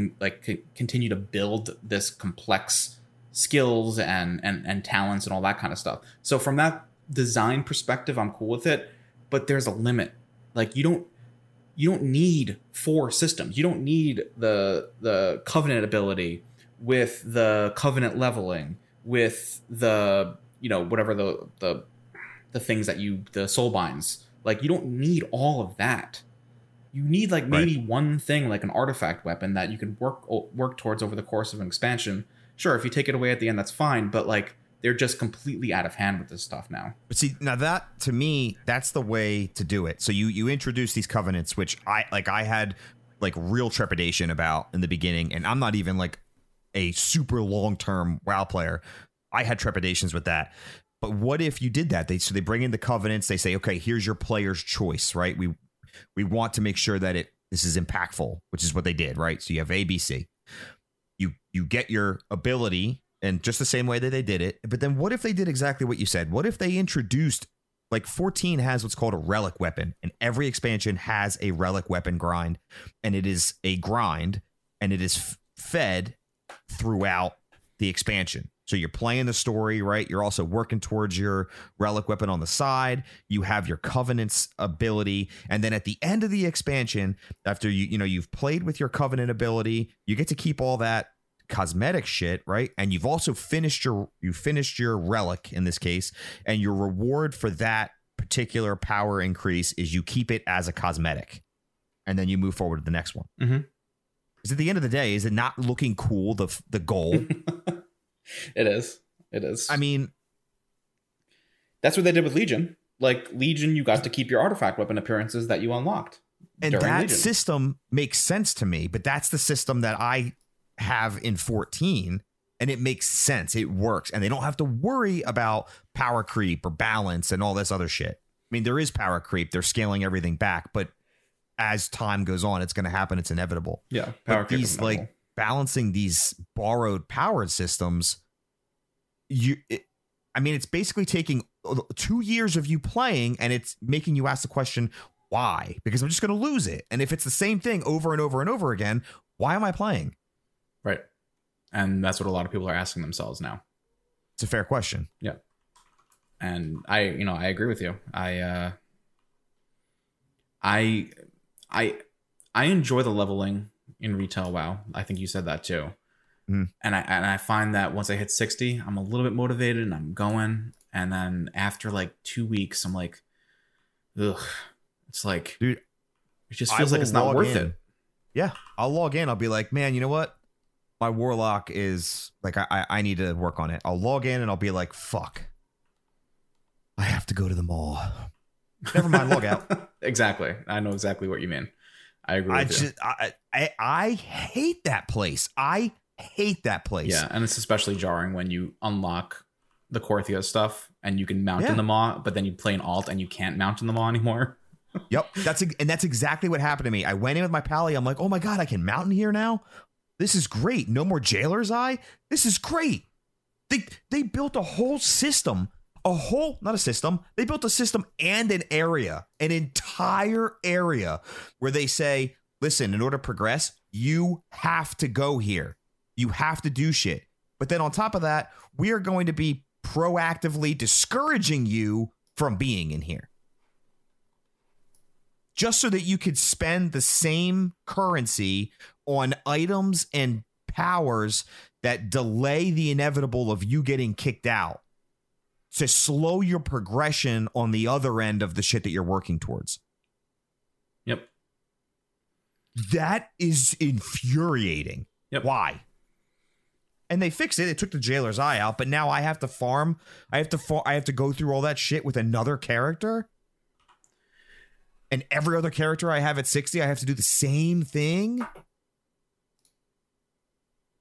continue to build this complex skills and talents and all that kind of stuff. So from that design perspective, I'm cool with it, but there's a limit. Like, you don't need four systems. You don't need the covenant ability with the covenant leveling with the, you know, whatever the things that the soul binds. Like, you don't need all of that. You need, like, maybe one thing, like an artifact weapon that you can work towards over the course of an expansion. Sure, if you take it away at the end, that's fine, but, like, they're just completely out of hand with this stuff now. But see, now that, to me, that's the way to do it. So you introduce these covenants, which I had, like, real trepidation about in the beginning. And I'm not even, like, a super long-term WoW player. I had trepidations with that. But what if you did that? So they bring in the covenants. They say, okay, here's your player's choice, right? We want to make sure that this is impactful, which is what they did, right? So you have A, B, C. You get your ability, and just the same way that they did it. But then what if they did exactly what you said? What if they introduced, like, 14 has what's called a relic weapon, and every expansion has a relic weapon grind, and it is a grind, and it is fed throughout the expansion. So you're playing the story, right? You're also working towards your relic weapon on the side. You have your covenant's ability. And then at the end of the expansion, after you've played with your covenant ability, you get to keep all that cosmetic shit, right? And you've also finished your relic in this case, and your reward for that particular power increase is you keep it as a cosmetic, and then you move forward to the next one. Because at the end of the day, is it not looking cool, the goal? It is. It is. I mean, that's what they did with Legion. Like Legion, you got to keep your artifact weapon appearances that you unlocked. And that Legion system makes sense to me, but that's the system that I have in 14, and it makes sense. It works, and they don't have to worry about power creep or balance and all this other shit. I mean, there is power creep. They're scaling everything back, but as time goes on, it's going to happen. It's inevitable. Yeah. Power creep is inevitable. Like balancing these borrowed powered systems. I mean, it's basically taking 2 years of you playing, and it's making you ask the question, why? Because I'm just going to lose it. And if it's the same thing over and over and over again, why am I playing? Right. And that's what a lot of people are asking themselves now. It's a fair question. Yeah. And I agree with you. I enjoy the leveling in retail WoW. I think you said that too. Mm. And I find that once I hit 60, I'm a little bit motivated and I'm going. And then after like 2 weeks, I'm like, ugh. It's like, dude, it just feels like it's not worth it. Yeah, I'll log in. I'll be like, man, you know what? My warlock is like, I need to work on it. I'll log in and I'll be like, fuck, I have to go to the mall. Never mind, log out. Exactly. I know exactly what you mean. I agree with you. I hate that place. I hate that place. Yeah, and it's especially jarring when you unlock the Corthia stuff and you can mount in the Maw, but then you play an alt and you can't mount in the Maw anymore. Yep. That's exactly what happened to me. I went in with my pally. I'm like, oh my God, I can mount in here now. This is great. No more Jailer's Eye. This is great. They built a whole system. They built a system and an area, an entire area where they say, listen, in order to progress, you have to go here. You have to do shit. But then on top of that, we are going to be proactively discouraging you from being in here, just so that you could spend the same currency on items and powers that delay the inevitable of you getting kicked out, to slow your progression on the other end of the shit that you're working towards. Yep. That is infuriating. Yep. Why? And they fixed it. It took the Jailer's Eye out, but now I have to farm. I have to go through all that shit with another character. And every other character I have at 60, I have to do the same thing.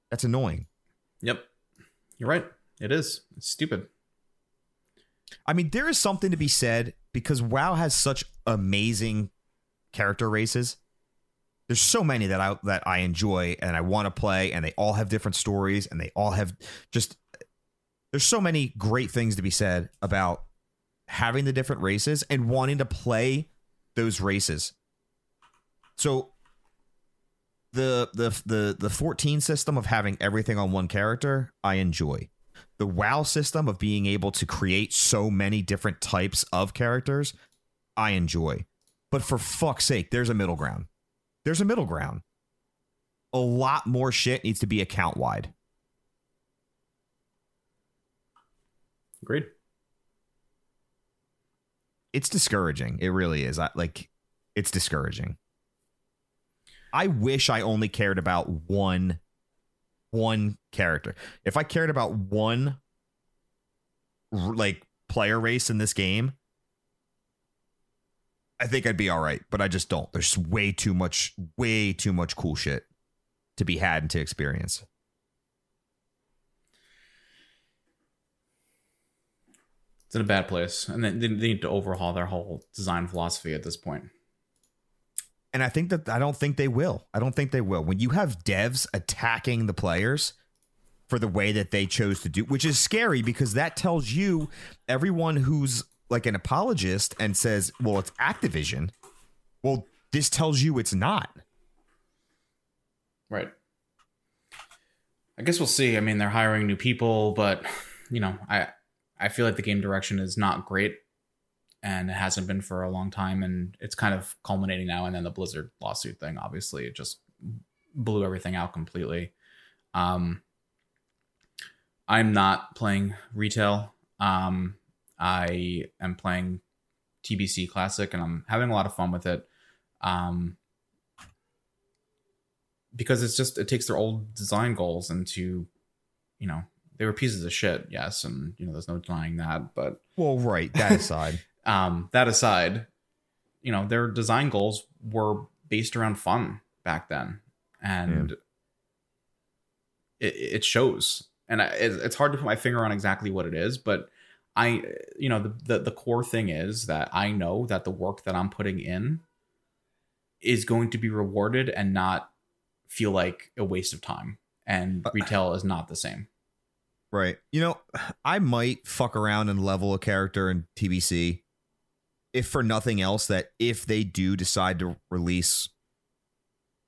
That's annoying. Yep. You're right. It is. It's stupid. I mean, there is something to be said, because WoW has such amazing character races. There's so many that I enjoy and I want to play, and they all have different stories, and they all have just, there's so many great things to be said about having the different races and wanting to play those races. So the 14 system of having everything on one character, I enjoy. The WoW system of being able to create so many different types of characters, I enjoy. But for fuck's sake, there's a middle ground. There's a middle ground. A lot more shit needs to be account wide. Agreed. It's discouraging. It really is. It's discouraging. I wish I only cared about one character. If I cared about one player race in this game, I think I'd be all right, but I just don't. There's way too much cool shit to be had and to experience. It's in a bad place, and they need to overhaul their whole design philosophy at this point. And I think that I don't think they will. When you have devs attacking the players for the way that they chose to do, which is scary, because that tells you everyone who's like an apologist and says, well, it's Activision. Well, this tells you it's not. Right. I guess we'll see. I mean, they're hiring new people, but, you know, I feel like the game direction is not great, and it hasn't been for a long time, and it's kind of culminating now. And then the Blizzard lawsuit thing, obviously, it just blew everything out completely. I'm not playing retail. I am playing TBC Classic, and I'm having a lot of fun with it. Because it takes their old design goals into, you know, They were pieces of shit, yes, and you know there's no denying that. But well, right, that aside, you know their design goals were based around fun back then, and it shows. And it's hard to put my finger on exactly what it is, but I, you know, the core thing is that I know that the work that I'm putting in is going to be rewarded and not feel like a waste of time. And retail is not the same. Right. You know, I might fuck around and level a character in TBC if for nothing else, that if they do decide to release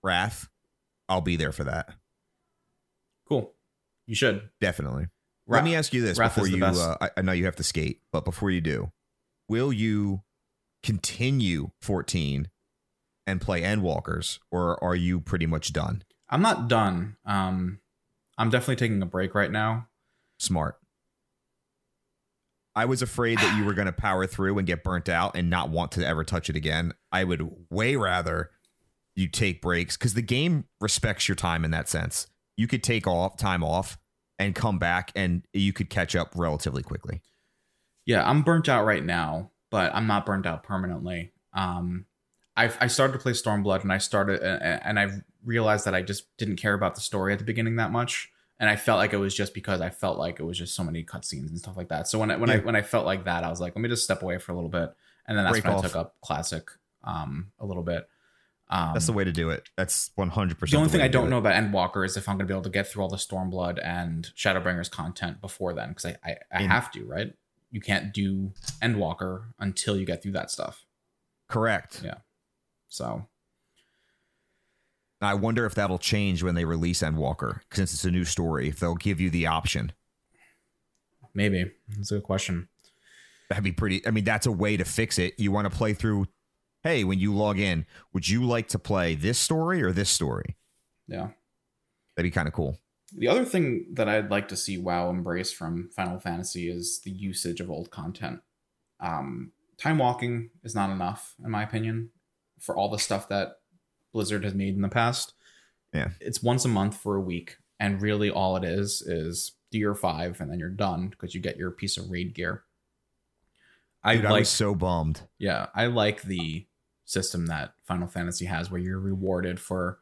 Wrath, I'll be there for that. Cool. You should. Definitely. Let me ask you this before you, I know you have to skate, but before you do, will you continue 14 and play Endwalkers, or are you pretty much done? I'm not done. I'm definitely taking a break right now. Smart. I was afraid that you were going to power through and get burnt out and not want to ever touch it again. I would way rather you take breaks because the game respects your time in that sense. You could take time off. And come back and you could catch up relatively quickly. Yeah, I'm burnt out right now, but I'm not burnt out permanently. I started to play Stormblood and I realized that I just didn't care about the story at the beginning that much. And I felt like it was just because I felt like it was just so many cutscenes and stuff like that. So when I felt like that, I was like, let me just step away for a little bit. And then that's when I took up Classic a little bit. That's the way to do it. That's 100%. The only thing I don't know about Endwalker is if I'm going to be able to get through all the Stormblood and Shadowbringers content before then, because I have to, right? You can't do Endwalker until you get through that stuff. Correct. Yeah. So I wonder if that'll change when they release Endwalker, since it's a new story, if they'll give you the option. Maybe. That's a good question. That'd be pretty. I mean, that's a way to fix it. You want to play through. Hey, when you log in, would you like to play this story or this story? Yeah. That'd be kind of cool. The other thing that I'd like to see WoW embrace from Final Fantasy is the usage of old content. Time walking is not enough, in my opinion, for all the stuff that Blizzard has made in the past. Yeah. It's once a month for a week, and really all it is do your 5, and then you're done because you get your piece of raid gear. Dude, I was so bummed. Yeah, I like the system that Final Fantasy has where you're rewarded for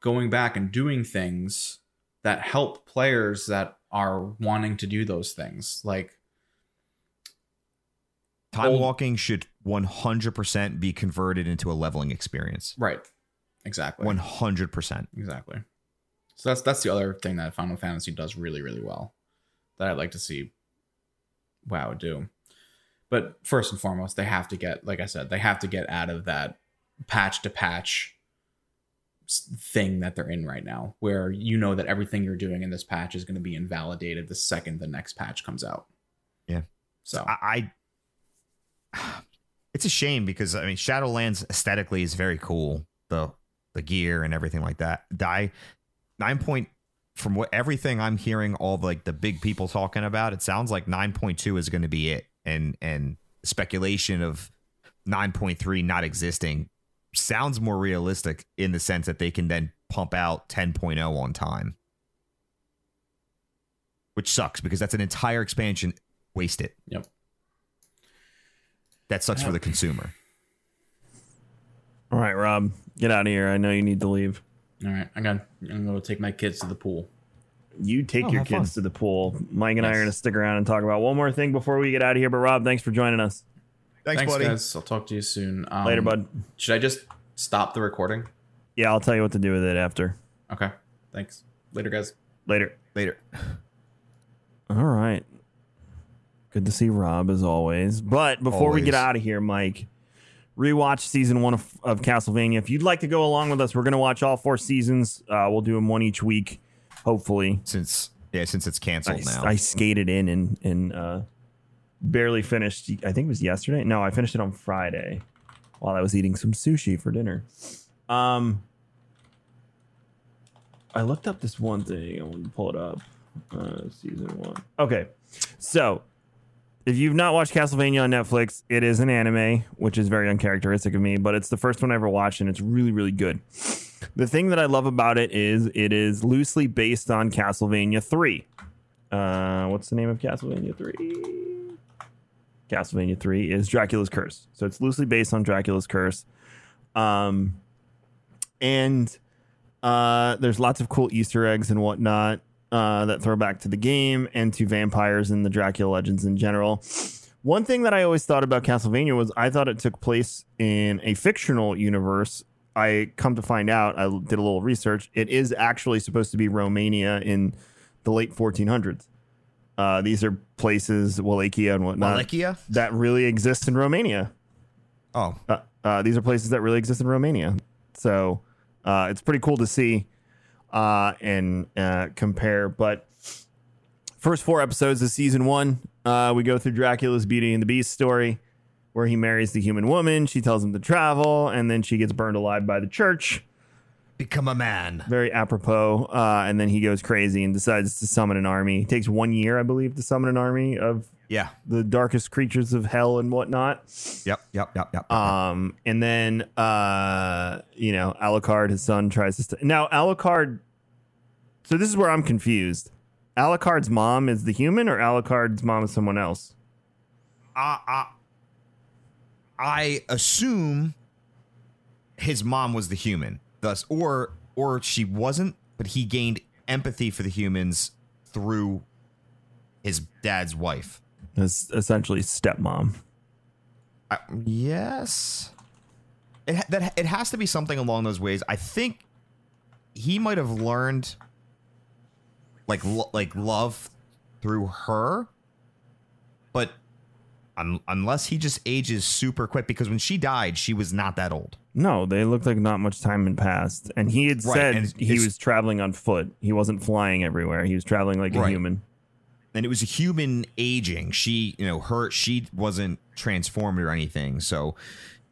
going back and doing things that help players that are wanting to do those things. Like time walking should 100% be converted into a leveling experience. Right. Exactly. 100%. Exactly. So that's the other thing that Final Fantasy does really, really well that I'd like to see WoW do. But first and foremost, they have to get, like I said, they have to get out of that patch to patch thing that they're in right now, where you know that everything you're doing in this patch is going to be invalidated the second the next patch comes out. Yeah. So I it's a shame because, I mean, Shadowlands aesthetically is very cool. The gear and everything like that. From everything I'm hearing, all like the big people talking about, it sounds like 9.2 is going to be it. And speculation of 9.3 not existing sounds more realistic in the sense that they can then pump out 10.0 on time, which sucks because that's an entire expansion wasted. Yep, that sucks for the consumer. All right, Rob, get out of here. I know you need to leave. All right, I'm gonna take my kids to the pool. You take your kids to the pool. Mike and I are going to stick around and talk about one more thing before we get out of here. But Rob, thanks for joining us. Thanks buddy. Guys. I'll talk to you soon. Later, bud. Should I just stop the recording? Yeah, I'll tell you what to do with it after. Okay. Thanks. Later, guys. Later. All right. Good to see Rob as always. But before we get out of here, Mike, rewatch season 1 of Castlevania. If you'd like to go along with us, we're going to watch all 4 seasons. We'll do them one each week. Hopefully, since it's canceled now. I skated in and barely finished. I think it was yesterday. No, I finished it on Friday while I was eating some sushi for dinner. I looked up this one thing. I wanted to pull it up. Season 1. Okay, so if you've not watched Castlevania on Netflix, it is an anime, which is very uncharacteristic of me, but it's the first one I ever watched, and it's really, really good. The thing that I love about it is loosely based on Castlevania 3, What's the name of Castlevania 3? Castlevania 3 is Dracula's Curse. So it's loosely based on Dracula's Curse. And there's lots of cool Easter eggs and whatnot that throw back to the game and to vampires and the Dracula legends in general. One thing that I always thought about Castlevania was I thought it took place in a fictional universe. I come to find out, I did a little research, it is actually supposed to be Romania in the late 1400s. These are places, Wallachia and whatnot, Wallachia? That really exist in Romania. Oh. These are places that really exist in Romania. So it's pretty cool to see and compare. But first 4 episodes of season 1. We go through Dracula's Beauty and the Beast story, where he marries the human woman. She tells him to travel, and then she gets burned alive by the church. Become a man. Very apropos. And then he goes crazy and decides to summon an army. It takes 1 year, I believe, to summon an army of the darkest creatures of hell and whatnot. Yep. And then, Alucard, his son, tries to... Now, Alucard... So this is where I'm confused. Alucard's mom is the human, or Alucard's mom is someone else? I assume his mom was the human, thus, or she wasn't, but he gained empathy for the humans through his dad's wife. That's essentially stepmom. Yes. It has to be something along those ways. I think he might have learned... like love through her, but unless he just ages super quick, because when she died, she was not that old. No, they looked like not much time had passed, and he had said he was traveling on foot. He wasn't flying everywhere. He was traveling like a human, and it was a human aging. She, she wasn't transformed or anything. So,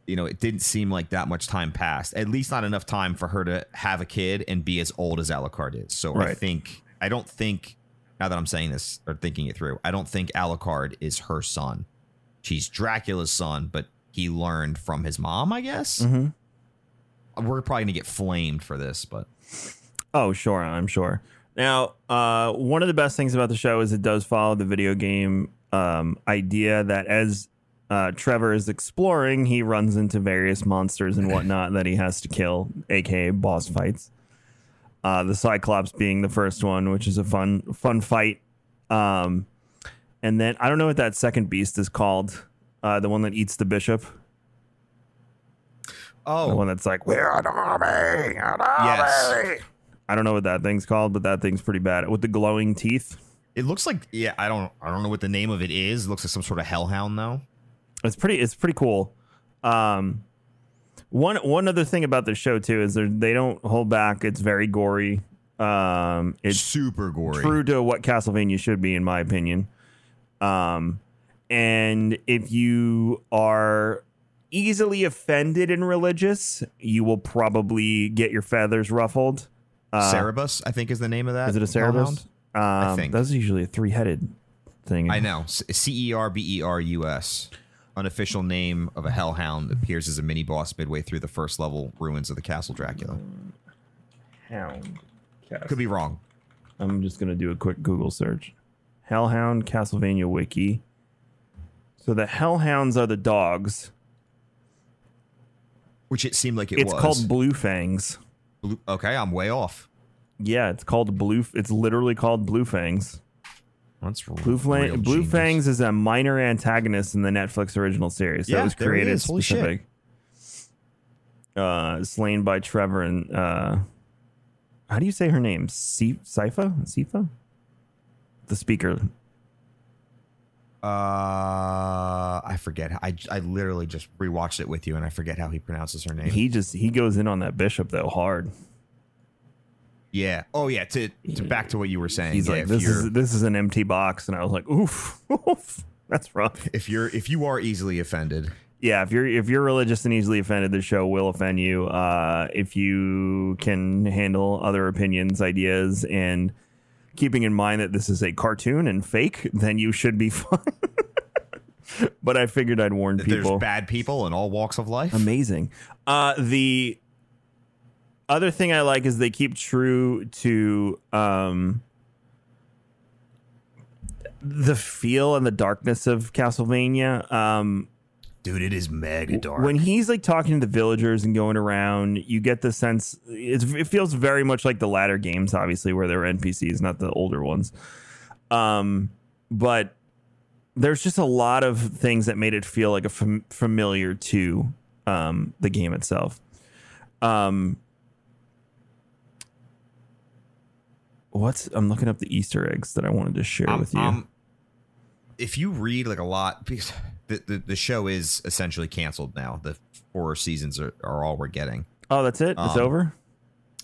it didn't seem like that much time passed. At least not enough time for her to have a kid and be as old as Alucard is. So I don't think, now that I'm saying this or thinking it through, I don't think Alucard is her son. She's Dracula's son, but he learned from his mom, I guess. Mm-hmm. We're probably gonna get flamed for this, but I'm sure. Now, one of the best things about the show is it does follow the video game idea that as Trevor is exploring, he runs into various monsters and whatnot that he has to kill, aka boss fights. The Cyclops being the first one, which is a fun fight. And then I don't know what that second beast is called. The one that eats the bishop. Oh, the one that's like, we're an army. Yes. I don't know what that thing's called, but that thing's pretty bad with the glowing teeth. It looks like, I don't know what the name of it is. It looks like some sort of hellhound though. It's pretty cool. One other thing about the show too is they don't hold back. It's very gory. It's super gory. True to what Castlevania should be, in my opinion. And if you are easily offended and religious, you will probably get your feathers ruffled. Cerebus, I think, is the name of that. Is it a Cerebus? I think that's usually a three-headed thing. I know. Cerberus. Unofficial name of a hellhound, appears as a mini boss midway through the first level ruins of the Castle Dracula. Hound. Castle. Could be wrong. I'm just going to do a quick Google search. Hellhound Castlevania Wiki. So the hellhounds are the dogs. Which it seemed like it's was. It's called Blue Fangs. Okay, I'm way off. Yeah, it's called Blue. It's literally called Blue Fangs. Blue Fangs is a minor antagonist in the Netflix original series that was created specific. Slain by Trevor and how do you say her name? Sypha? The speaker. I forget. I literally just rewatched it with you, and I forget how he pronounces her name. He goes in on that bishop though hard. Yeah. Oh, yeah. To back to what you were saying. He's like, this is an empty box. And I was like, oof, that's rough. If you are easily offended. Yeah. If you're religious and easily offended, the show will offend you. If you can handle other opinions, ideas, and keeping in mind that this is a cartoon and fake, then you should be fine. But I figured I'd warn people. There's bad people in all walks of life. Amazing. The other thing I like is they keep true to the feel and the darkness of Castlevania. Dude, it is mega dark. When he's like talking to the villagers and going around, you get the sense it feels very much like the latter games, obviously, where there were NPCs, not the older ones. But there's just a lot of things that made it feel like a familiar to the game itself. I'm looking up the Easter eggs that I wanted to share with you. If you read like a lot, because the show is essentially canceled now. The 4 seasons are all we're getting. Oh, that's it? It's over?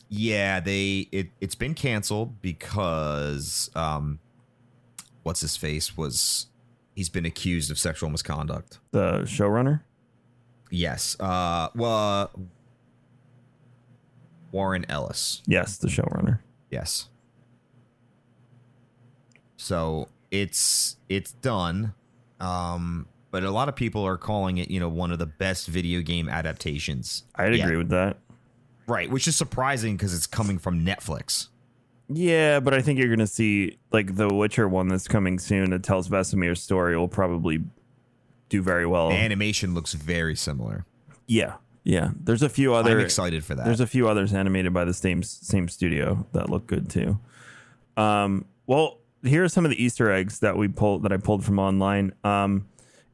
Yeah, it's been canceled because what's his face he's been accused of sexual misconduct. The showrunner? Yes. Warren Ellis. Yes, the showrunner. Yes. So it's done. But a lot of people are calling it, one of the best video game adaptations. I'd agree with that. Right. Which is surprising because it's coming from Netflix. Yeah. But I think you're going to see like the Witcher one that's coming soon that tells Vesemir's story will probably do very well. The animation looks very similar. Yeah. Yeah. There's a few other. I'm excited for that. There's a few others animated by the same studio that look good, too. Well, here are some of the Easter eggs that I pulled from online.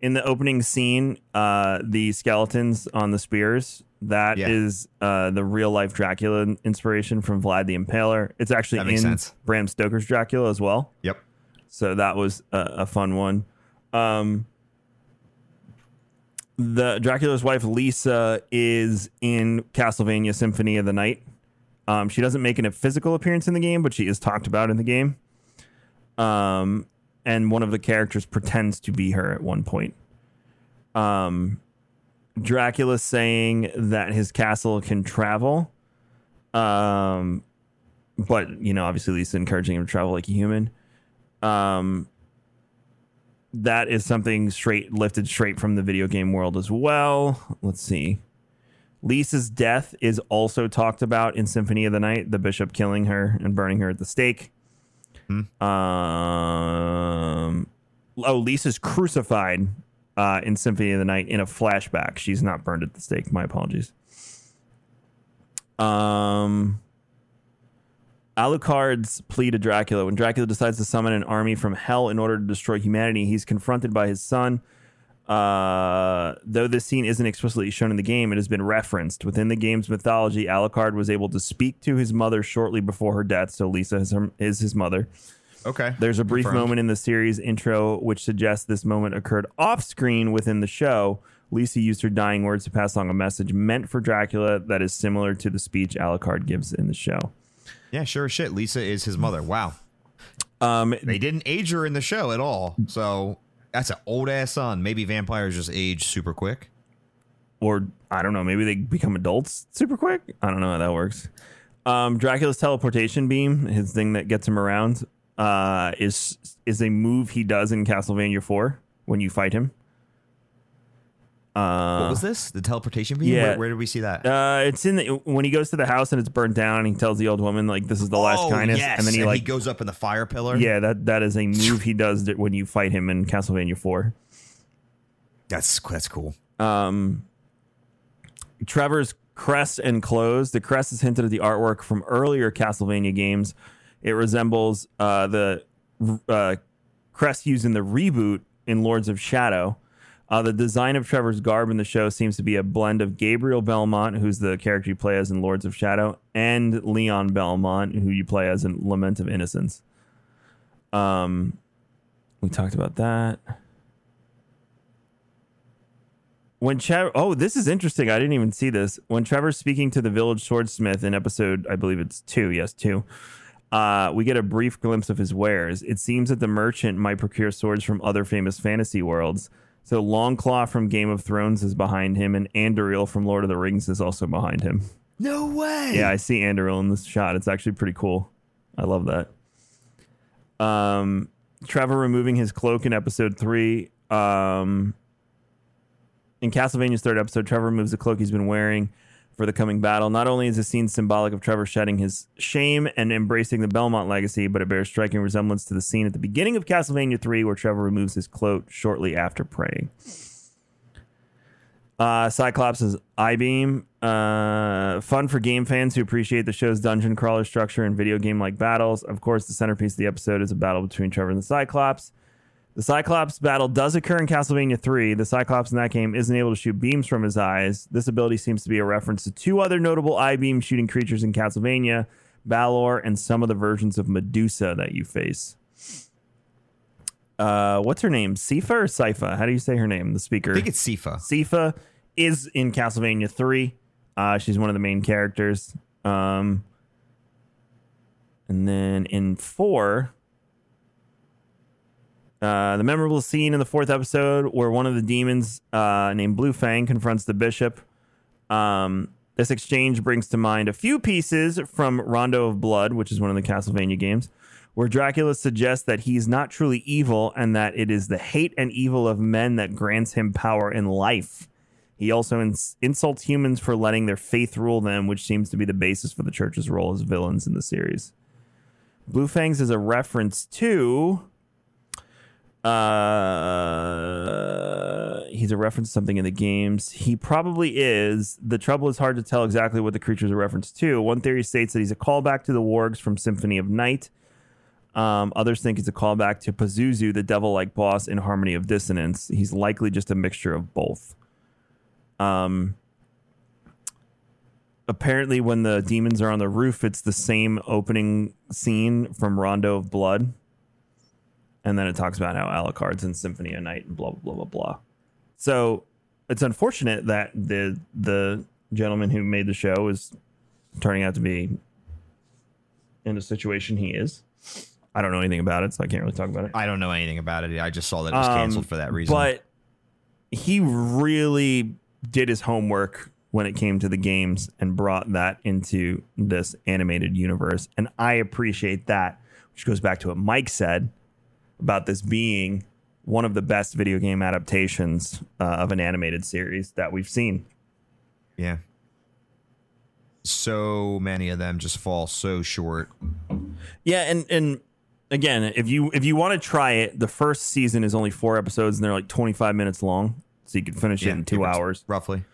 In the opening scene, the skeletons on the spears, is the real life Dracula inspiration from Vlad the Impaler. It's actually in Bram Stoker's Dracula as well. Yep. So that was a fun one. The Dracula's wife, Lisa, is in Castlevania Symphony of the Night. She doesn't make a physical appearance in the game, but she is talked about in the game. And one of the characters pretends to be her at one point. Dracula saying that his castle can travel. But, obviously Lisa encouraging him to travel like a human. That is something lifted straight from the video game world as well. Let's see. Lisa's death is also talked about in Symphony of the Night, the bishop killing her and burning her at the stake. Lisa's crucified in Symphony of the Night in a flashback. She's not burned at the stake. My apologies. Alucard's plea to Dracula. When Dracula decides to summon an army from hell in order to destroy humanity, he's confronted by his son. Though this scene isn't explicitly shown in the game, it has been referenced. Within the game's mythology, Alucard was able to speak to his mother shortly before her death, so Lisa is his mother. Okay. There's a brief moment in the series intro which suggests this moment occurred off-screen within the show. Lisa used her dying words to pass along a message meant for Dracula that is similar to the speech Alucard gives in the show. Yeah, sure as shit. Lisa is his mother. Wow. They didn't age her in the show at all, so... That's an old ass son. Maybe vampires just age super quick. Or I don't know. Maybe they become adults super quick. I don't know how that works. Dracula's teleportation beam, his thing that gets him around, is a move he does in Castlevania 4 when you fight him. What was this? The teleportation beam? Yeah. Where did we see that? It's when he goes to the house and it's burned down and he tells the old woman like this is the last kindness. Yes. And then he goes up in the fire pillar. Yeah, that is a move he does when you fight him in Castlevania 4. That's cool. Trevor's crest and clothes. The crest is hinted at the artwork from earlier Castlevania games. It resembles the crest used in the reboot in Lords of Shadow. The design of Trevor's garb in the show seems to be a blend of Gabriel Belmont, who's the character you play as in Lords of Shadow, and Leon Belmont, who you play as in Lament of Innocence. We talked about that. This is interesting. I didn't even see this. When Trevor's speaking to the village swordsmith in episode, I believe it's 2. Yes, 2. We get a brief glimpse of his wares. It seems that the merchant might procure swords from other famous fantasy worlds. So Longclaw from Game of Thrones is behind him, and Anduril from Lord of the Rings is also behind him. No way! Yeah, I see Anduril in this shot. It's actually pretty cool. I love that. Trevor removing his cloak in episode 3. In Castlevania's 3rd episode, Trevor removes the cloak he's been wearing for the coming battle. Not only is the scene symbolic of Trevor shedding his shame and embracing the Belmont legacy, but it bears striking resemblance to the scene at the beginning of Castlevania 3 where Trevor removes his cloak shortly after praying. Cyclops' I-beam. Fun for game fans who appreciate the show's dungeon crawler structure and video game-like battles. Of course, the centerpiece of the episode is a battle between Trevor and the Cyclops. The Cyclops battle does occur in Castlevania 3. The Cyclops in that game isn't able to shoot beams from his eyes. This ability seems to be a reference to two other notable I-beam shooting creatures in Castlevania, Balor and some of the versions of Medusa that you face. What's her name? Sypha or Sypha? How do you say her name? The speaker. I think it's Sypha. Sypha is in Castlevania 3. She's one of the main characters. And then in 4... the memorable scene in the 4th episode where one of the demons named Blue Fang confronts the bishop. This exchange brings to mind a few pieces from Rondo of Blood, which is one of the Castlevania games, where Dracula suggests that he's not truly evil and that it is the hate and evil of men that grants him power in life. He also insults humans for letting their faith rule them, which seems to be the basis for the church's role as villains in the series. Blue Fangs is a reference to... he's a reference to something in the games. He probably is. The trouble is hard to tell exactly what the creature's a reference to. One theory states that he's a callback to the wargs from Symphony of Night. Others think it's a callback to Pazuzu, the devil-like boss in Harmony of Dissonance. He's likely just a mixture of both. Apparently, when the demons are on the roof, it's the same opening scene from Rondo of Blood. And then it talks about how Alucard's in Symphony of Night and blah, blah, blah, blah, blah. So it's unfortunate that the gentleman who made the show is turning out to be in the situation he is. I don't know anything about it, so I can't really talk about it. I don't know anything about it. I just saw that it was canceled for that reason. But he really did his homework when it came to the games and brought that into this animated universe. And I appreciate that, which goes back to what Mike said about this being one of the best video game adaptations of an animated series that we've seen. Yeah. So many of them just fall so short. Yeah, and again, if you want to try it, the first season is only 4 episodes and they're like 25 minutes long, so you can finish it in 2 hours. Roughly.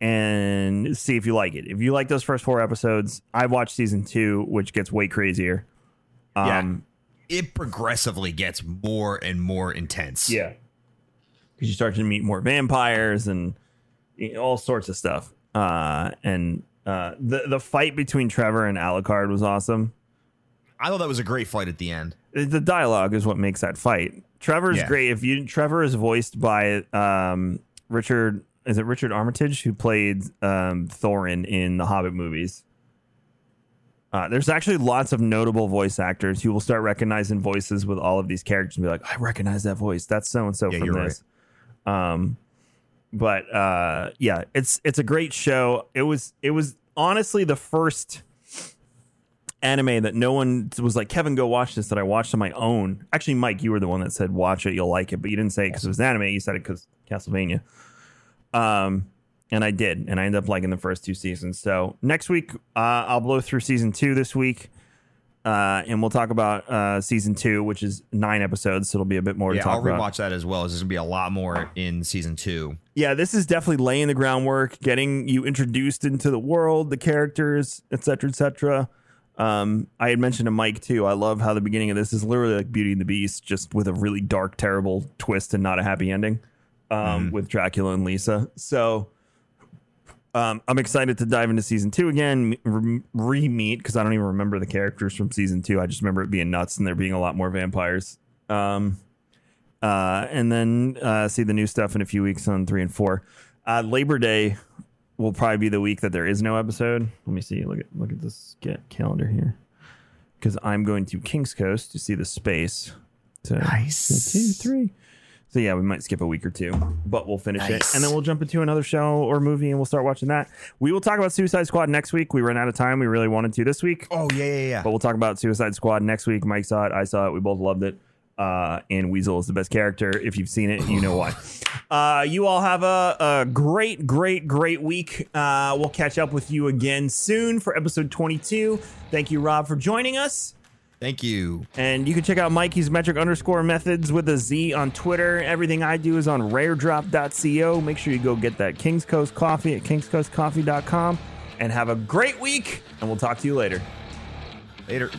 And see if you like it. If you like those first 4 episodes, I watched season 2, which gets way crazier. It progressively gets more and more intense. Yeah. Because you start to meet more vampires and all sorts of stuff. The fight between Trevor and Alucard was awesome. I thought that was a great fight at the end. The dialogue is what makes that fight. Trevor's great. Trevor is voiced by Richard. Is it Richard Armitage, who played Thorin in the Hobbit movies? There's actually lots of notable voice actors who will start recognizing voices with all of these characters and be like, I recognize that voice. That's so-and-so from this. Right. It's a great show. It was honestly the first anime that no one was like, Kevin, go watch this, that I watched on my own. Actually, Mike, you were the one that said, watch it, you'll like it. But you didn't say it because it was an anime. You said it because Castlevania. And I did, and I ended up liking the first 2 seasons. So next week, I'll blow through season 2 this week, and we'll talk about season 2, which is 9 episodes, so it'll be a bit more to talk about. I'll rewatch that as well, as there's going to be a lot more in season 2. Yeah, this is definitely laying the groundwork, getting you introduced into the world, the characters, et cetera, et cetera. I had mentioned to Mike, too, I love how the beginning of this is literally like Beauty and the Beast, just with a really dark, terrible twist and not a happy ending with Dracula and Limsa. So... I'm excited to dive into season 2 again, re-meet, because I don't even remember the characters from season 2. I just remember it being nuts and there being a lot more vampires. And then see the new stuff in a few weeks on 3 and 4. Labor Day will probably be the week that there is no episode. Let me see. Look at this calendar here, because I'm going to Kings Coast to see the space. So, nice. 1, 2, 3. So, yeah, we might skip a week or 2, but we'll finish it. And then we'll jump into another show or movie and we'll start watching that. We will talk about Suicide Squad next week. We ran out of time. We really wanted to this week. Oh, yeah. But we'll talk about Suicide Squad next week. Mike saw it. I saw it. We both loved it. And Weasel is the best character. If you've seen it, you know why. You all have a great week. We'll catch up with you again soon for episode 22. Thank you, Rob, for joining us. Thank you. And you can check out Mikey's metric_methods with a Z on Twitter. Everything I do is on raredrop.co. Make sure you go get that Kings Coast coffee at kingscoastcoffee.com. And have a great week, and we'll talk to you later. Later.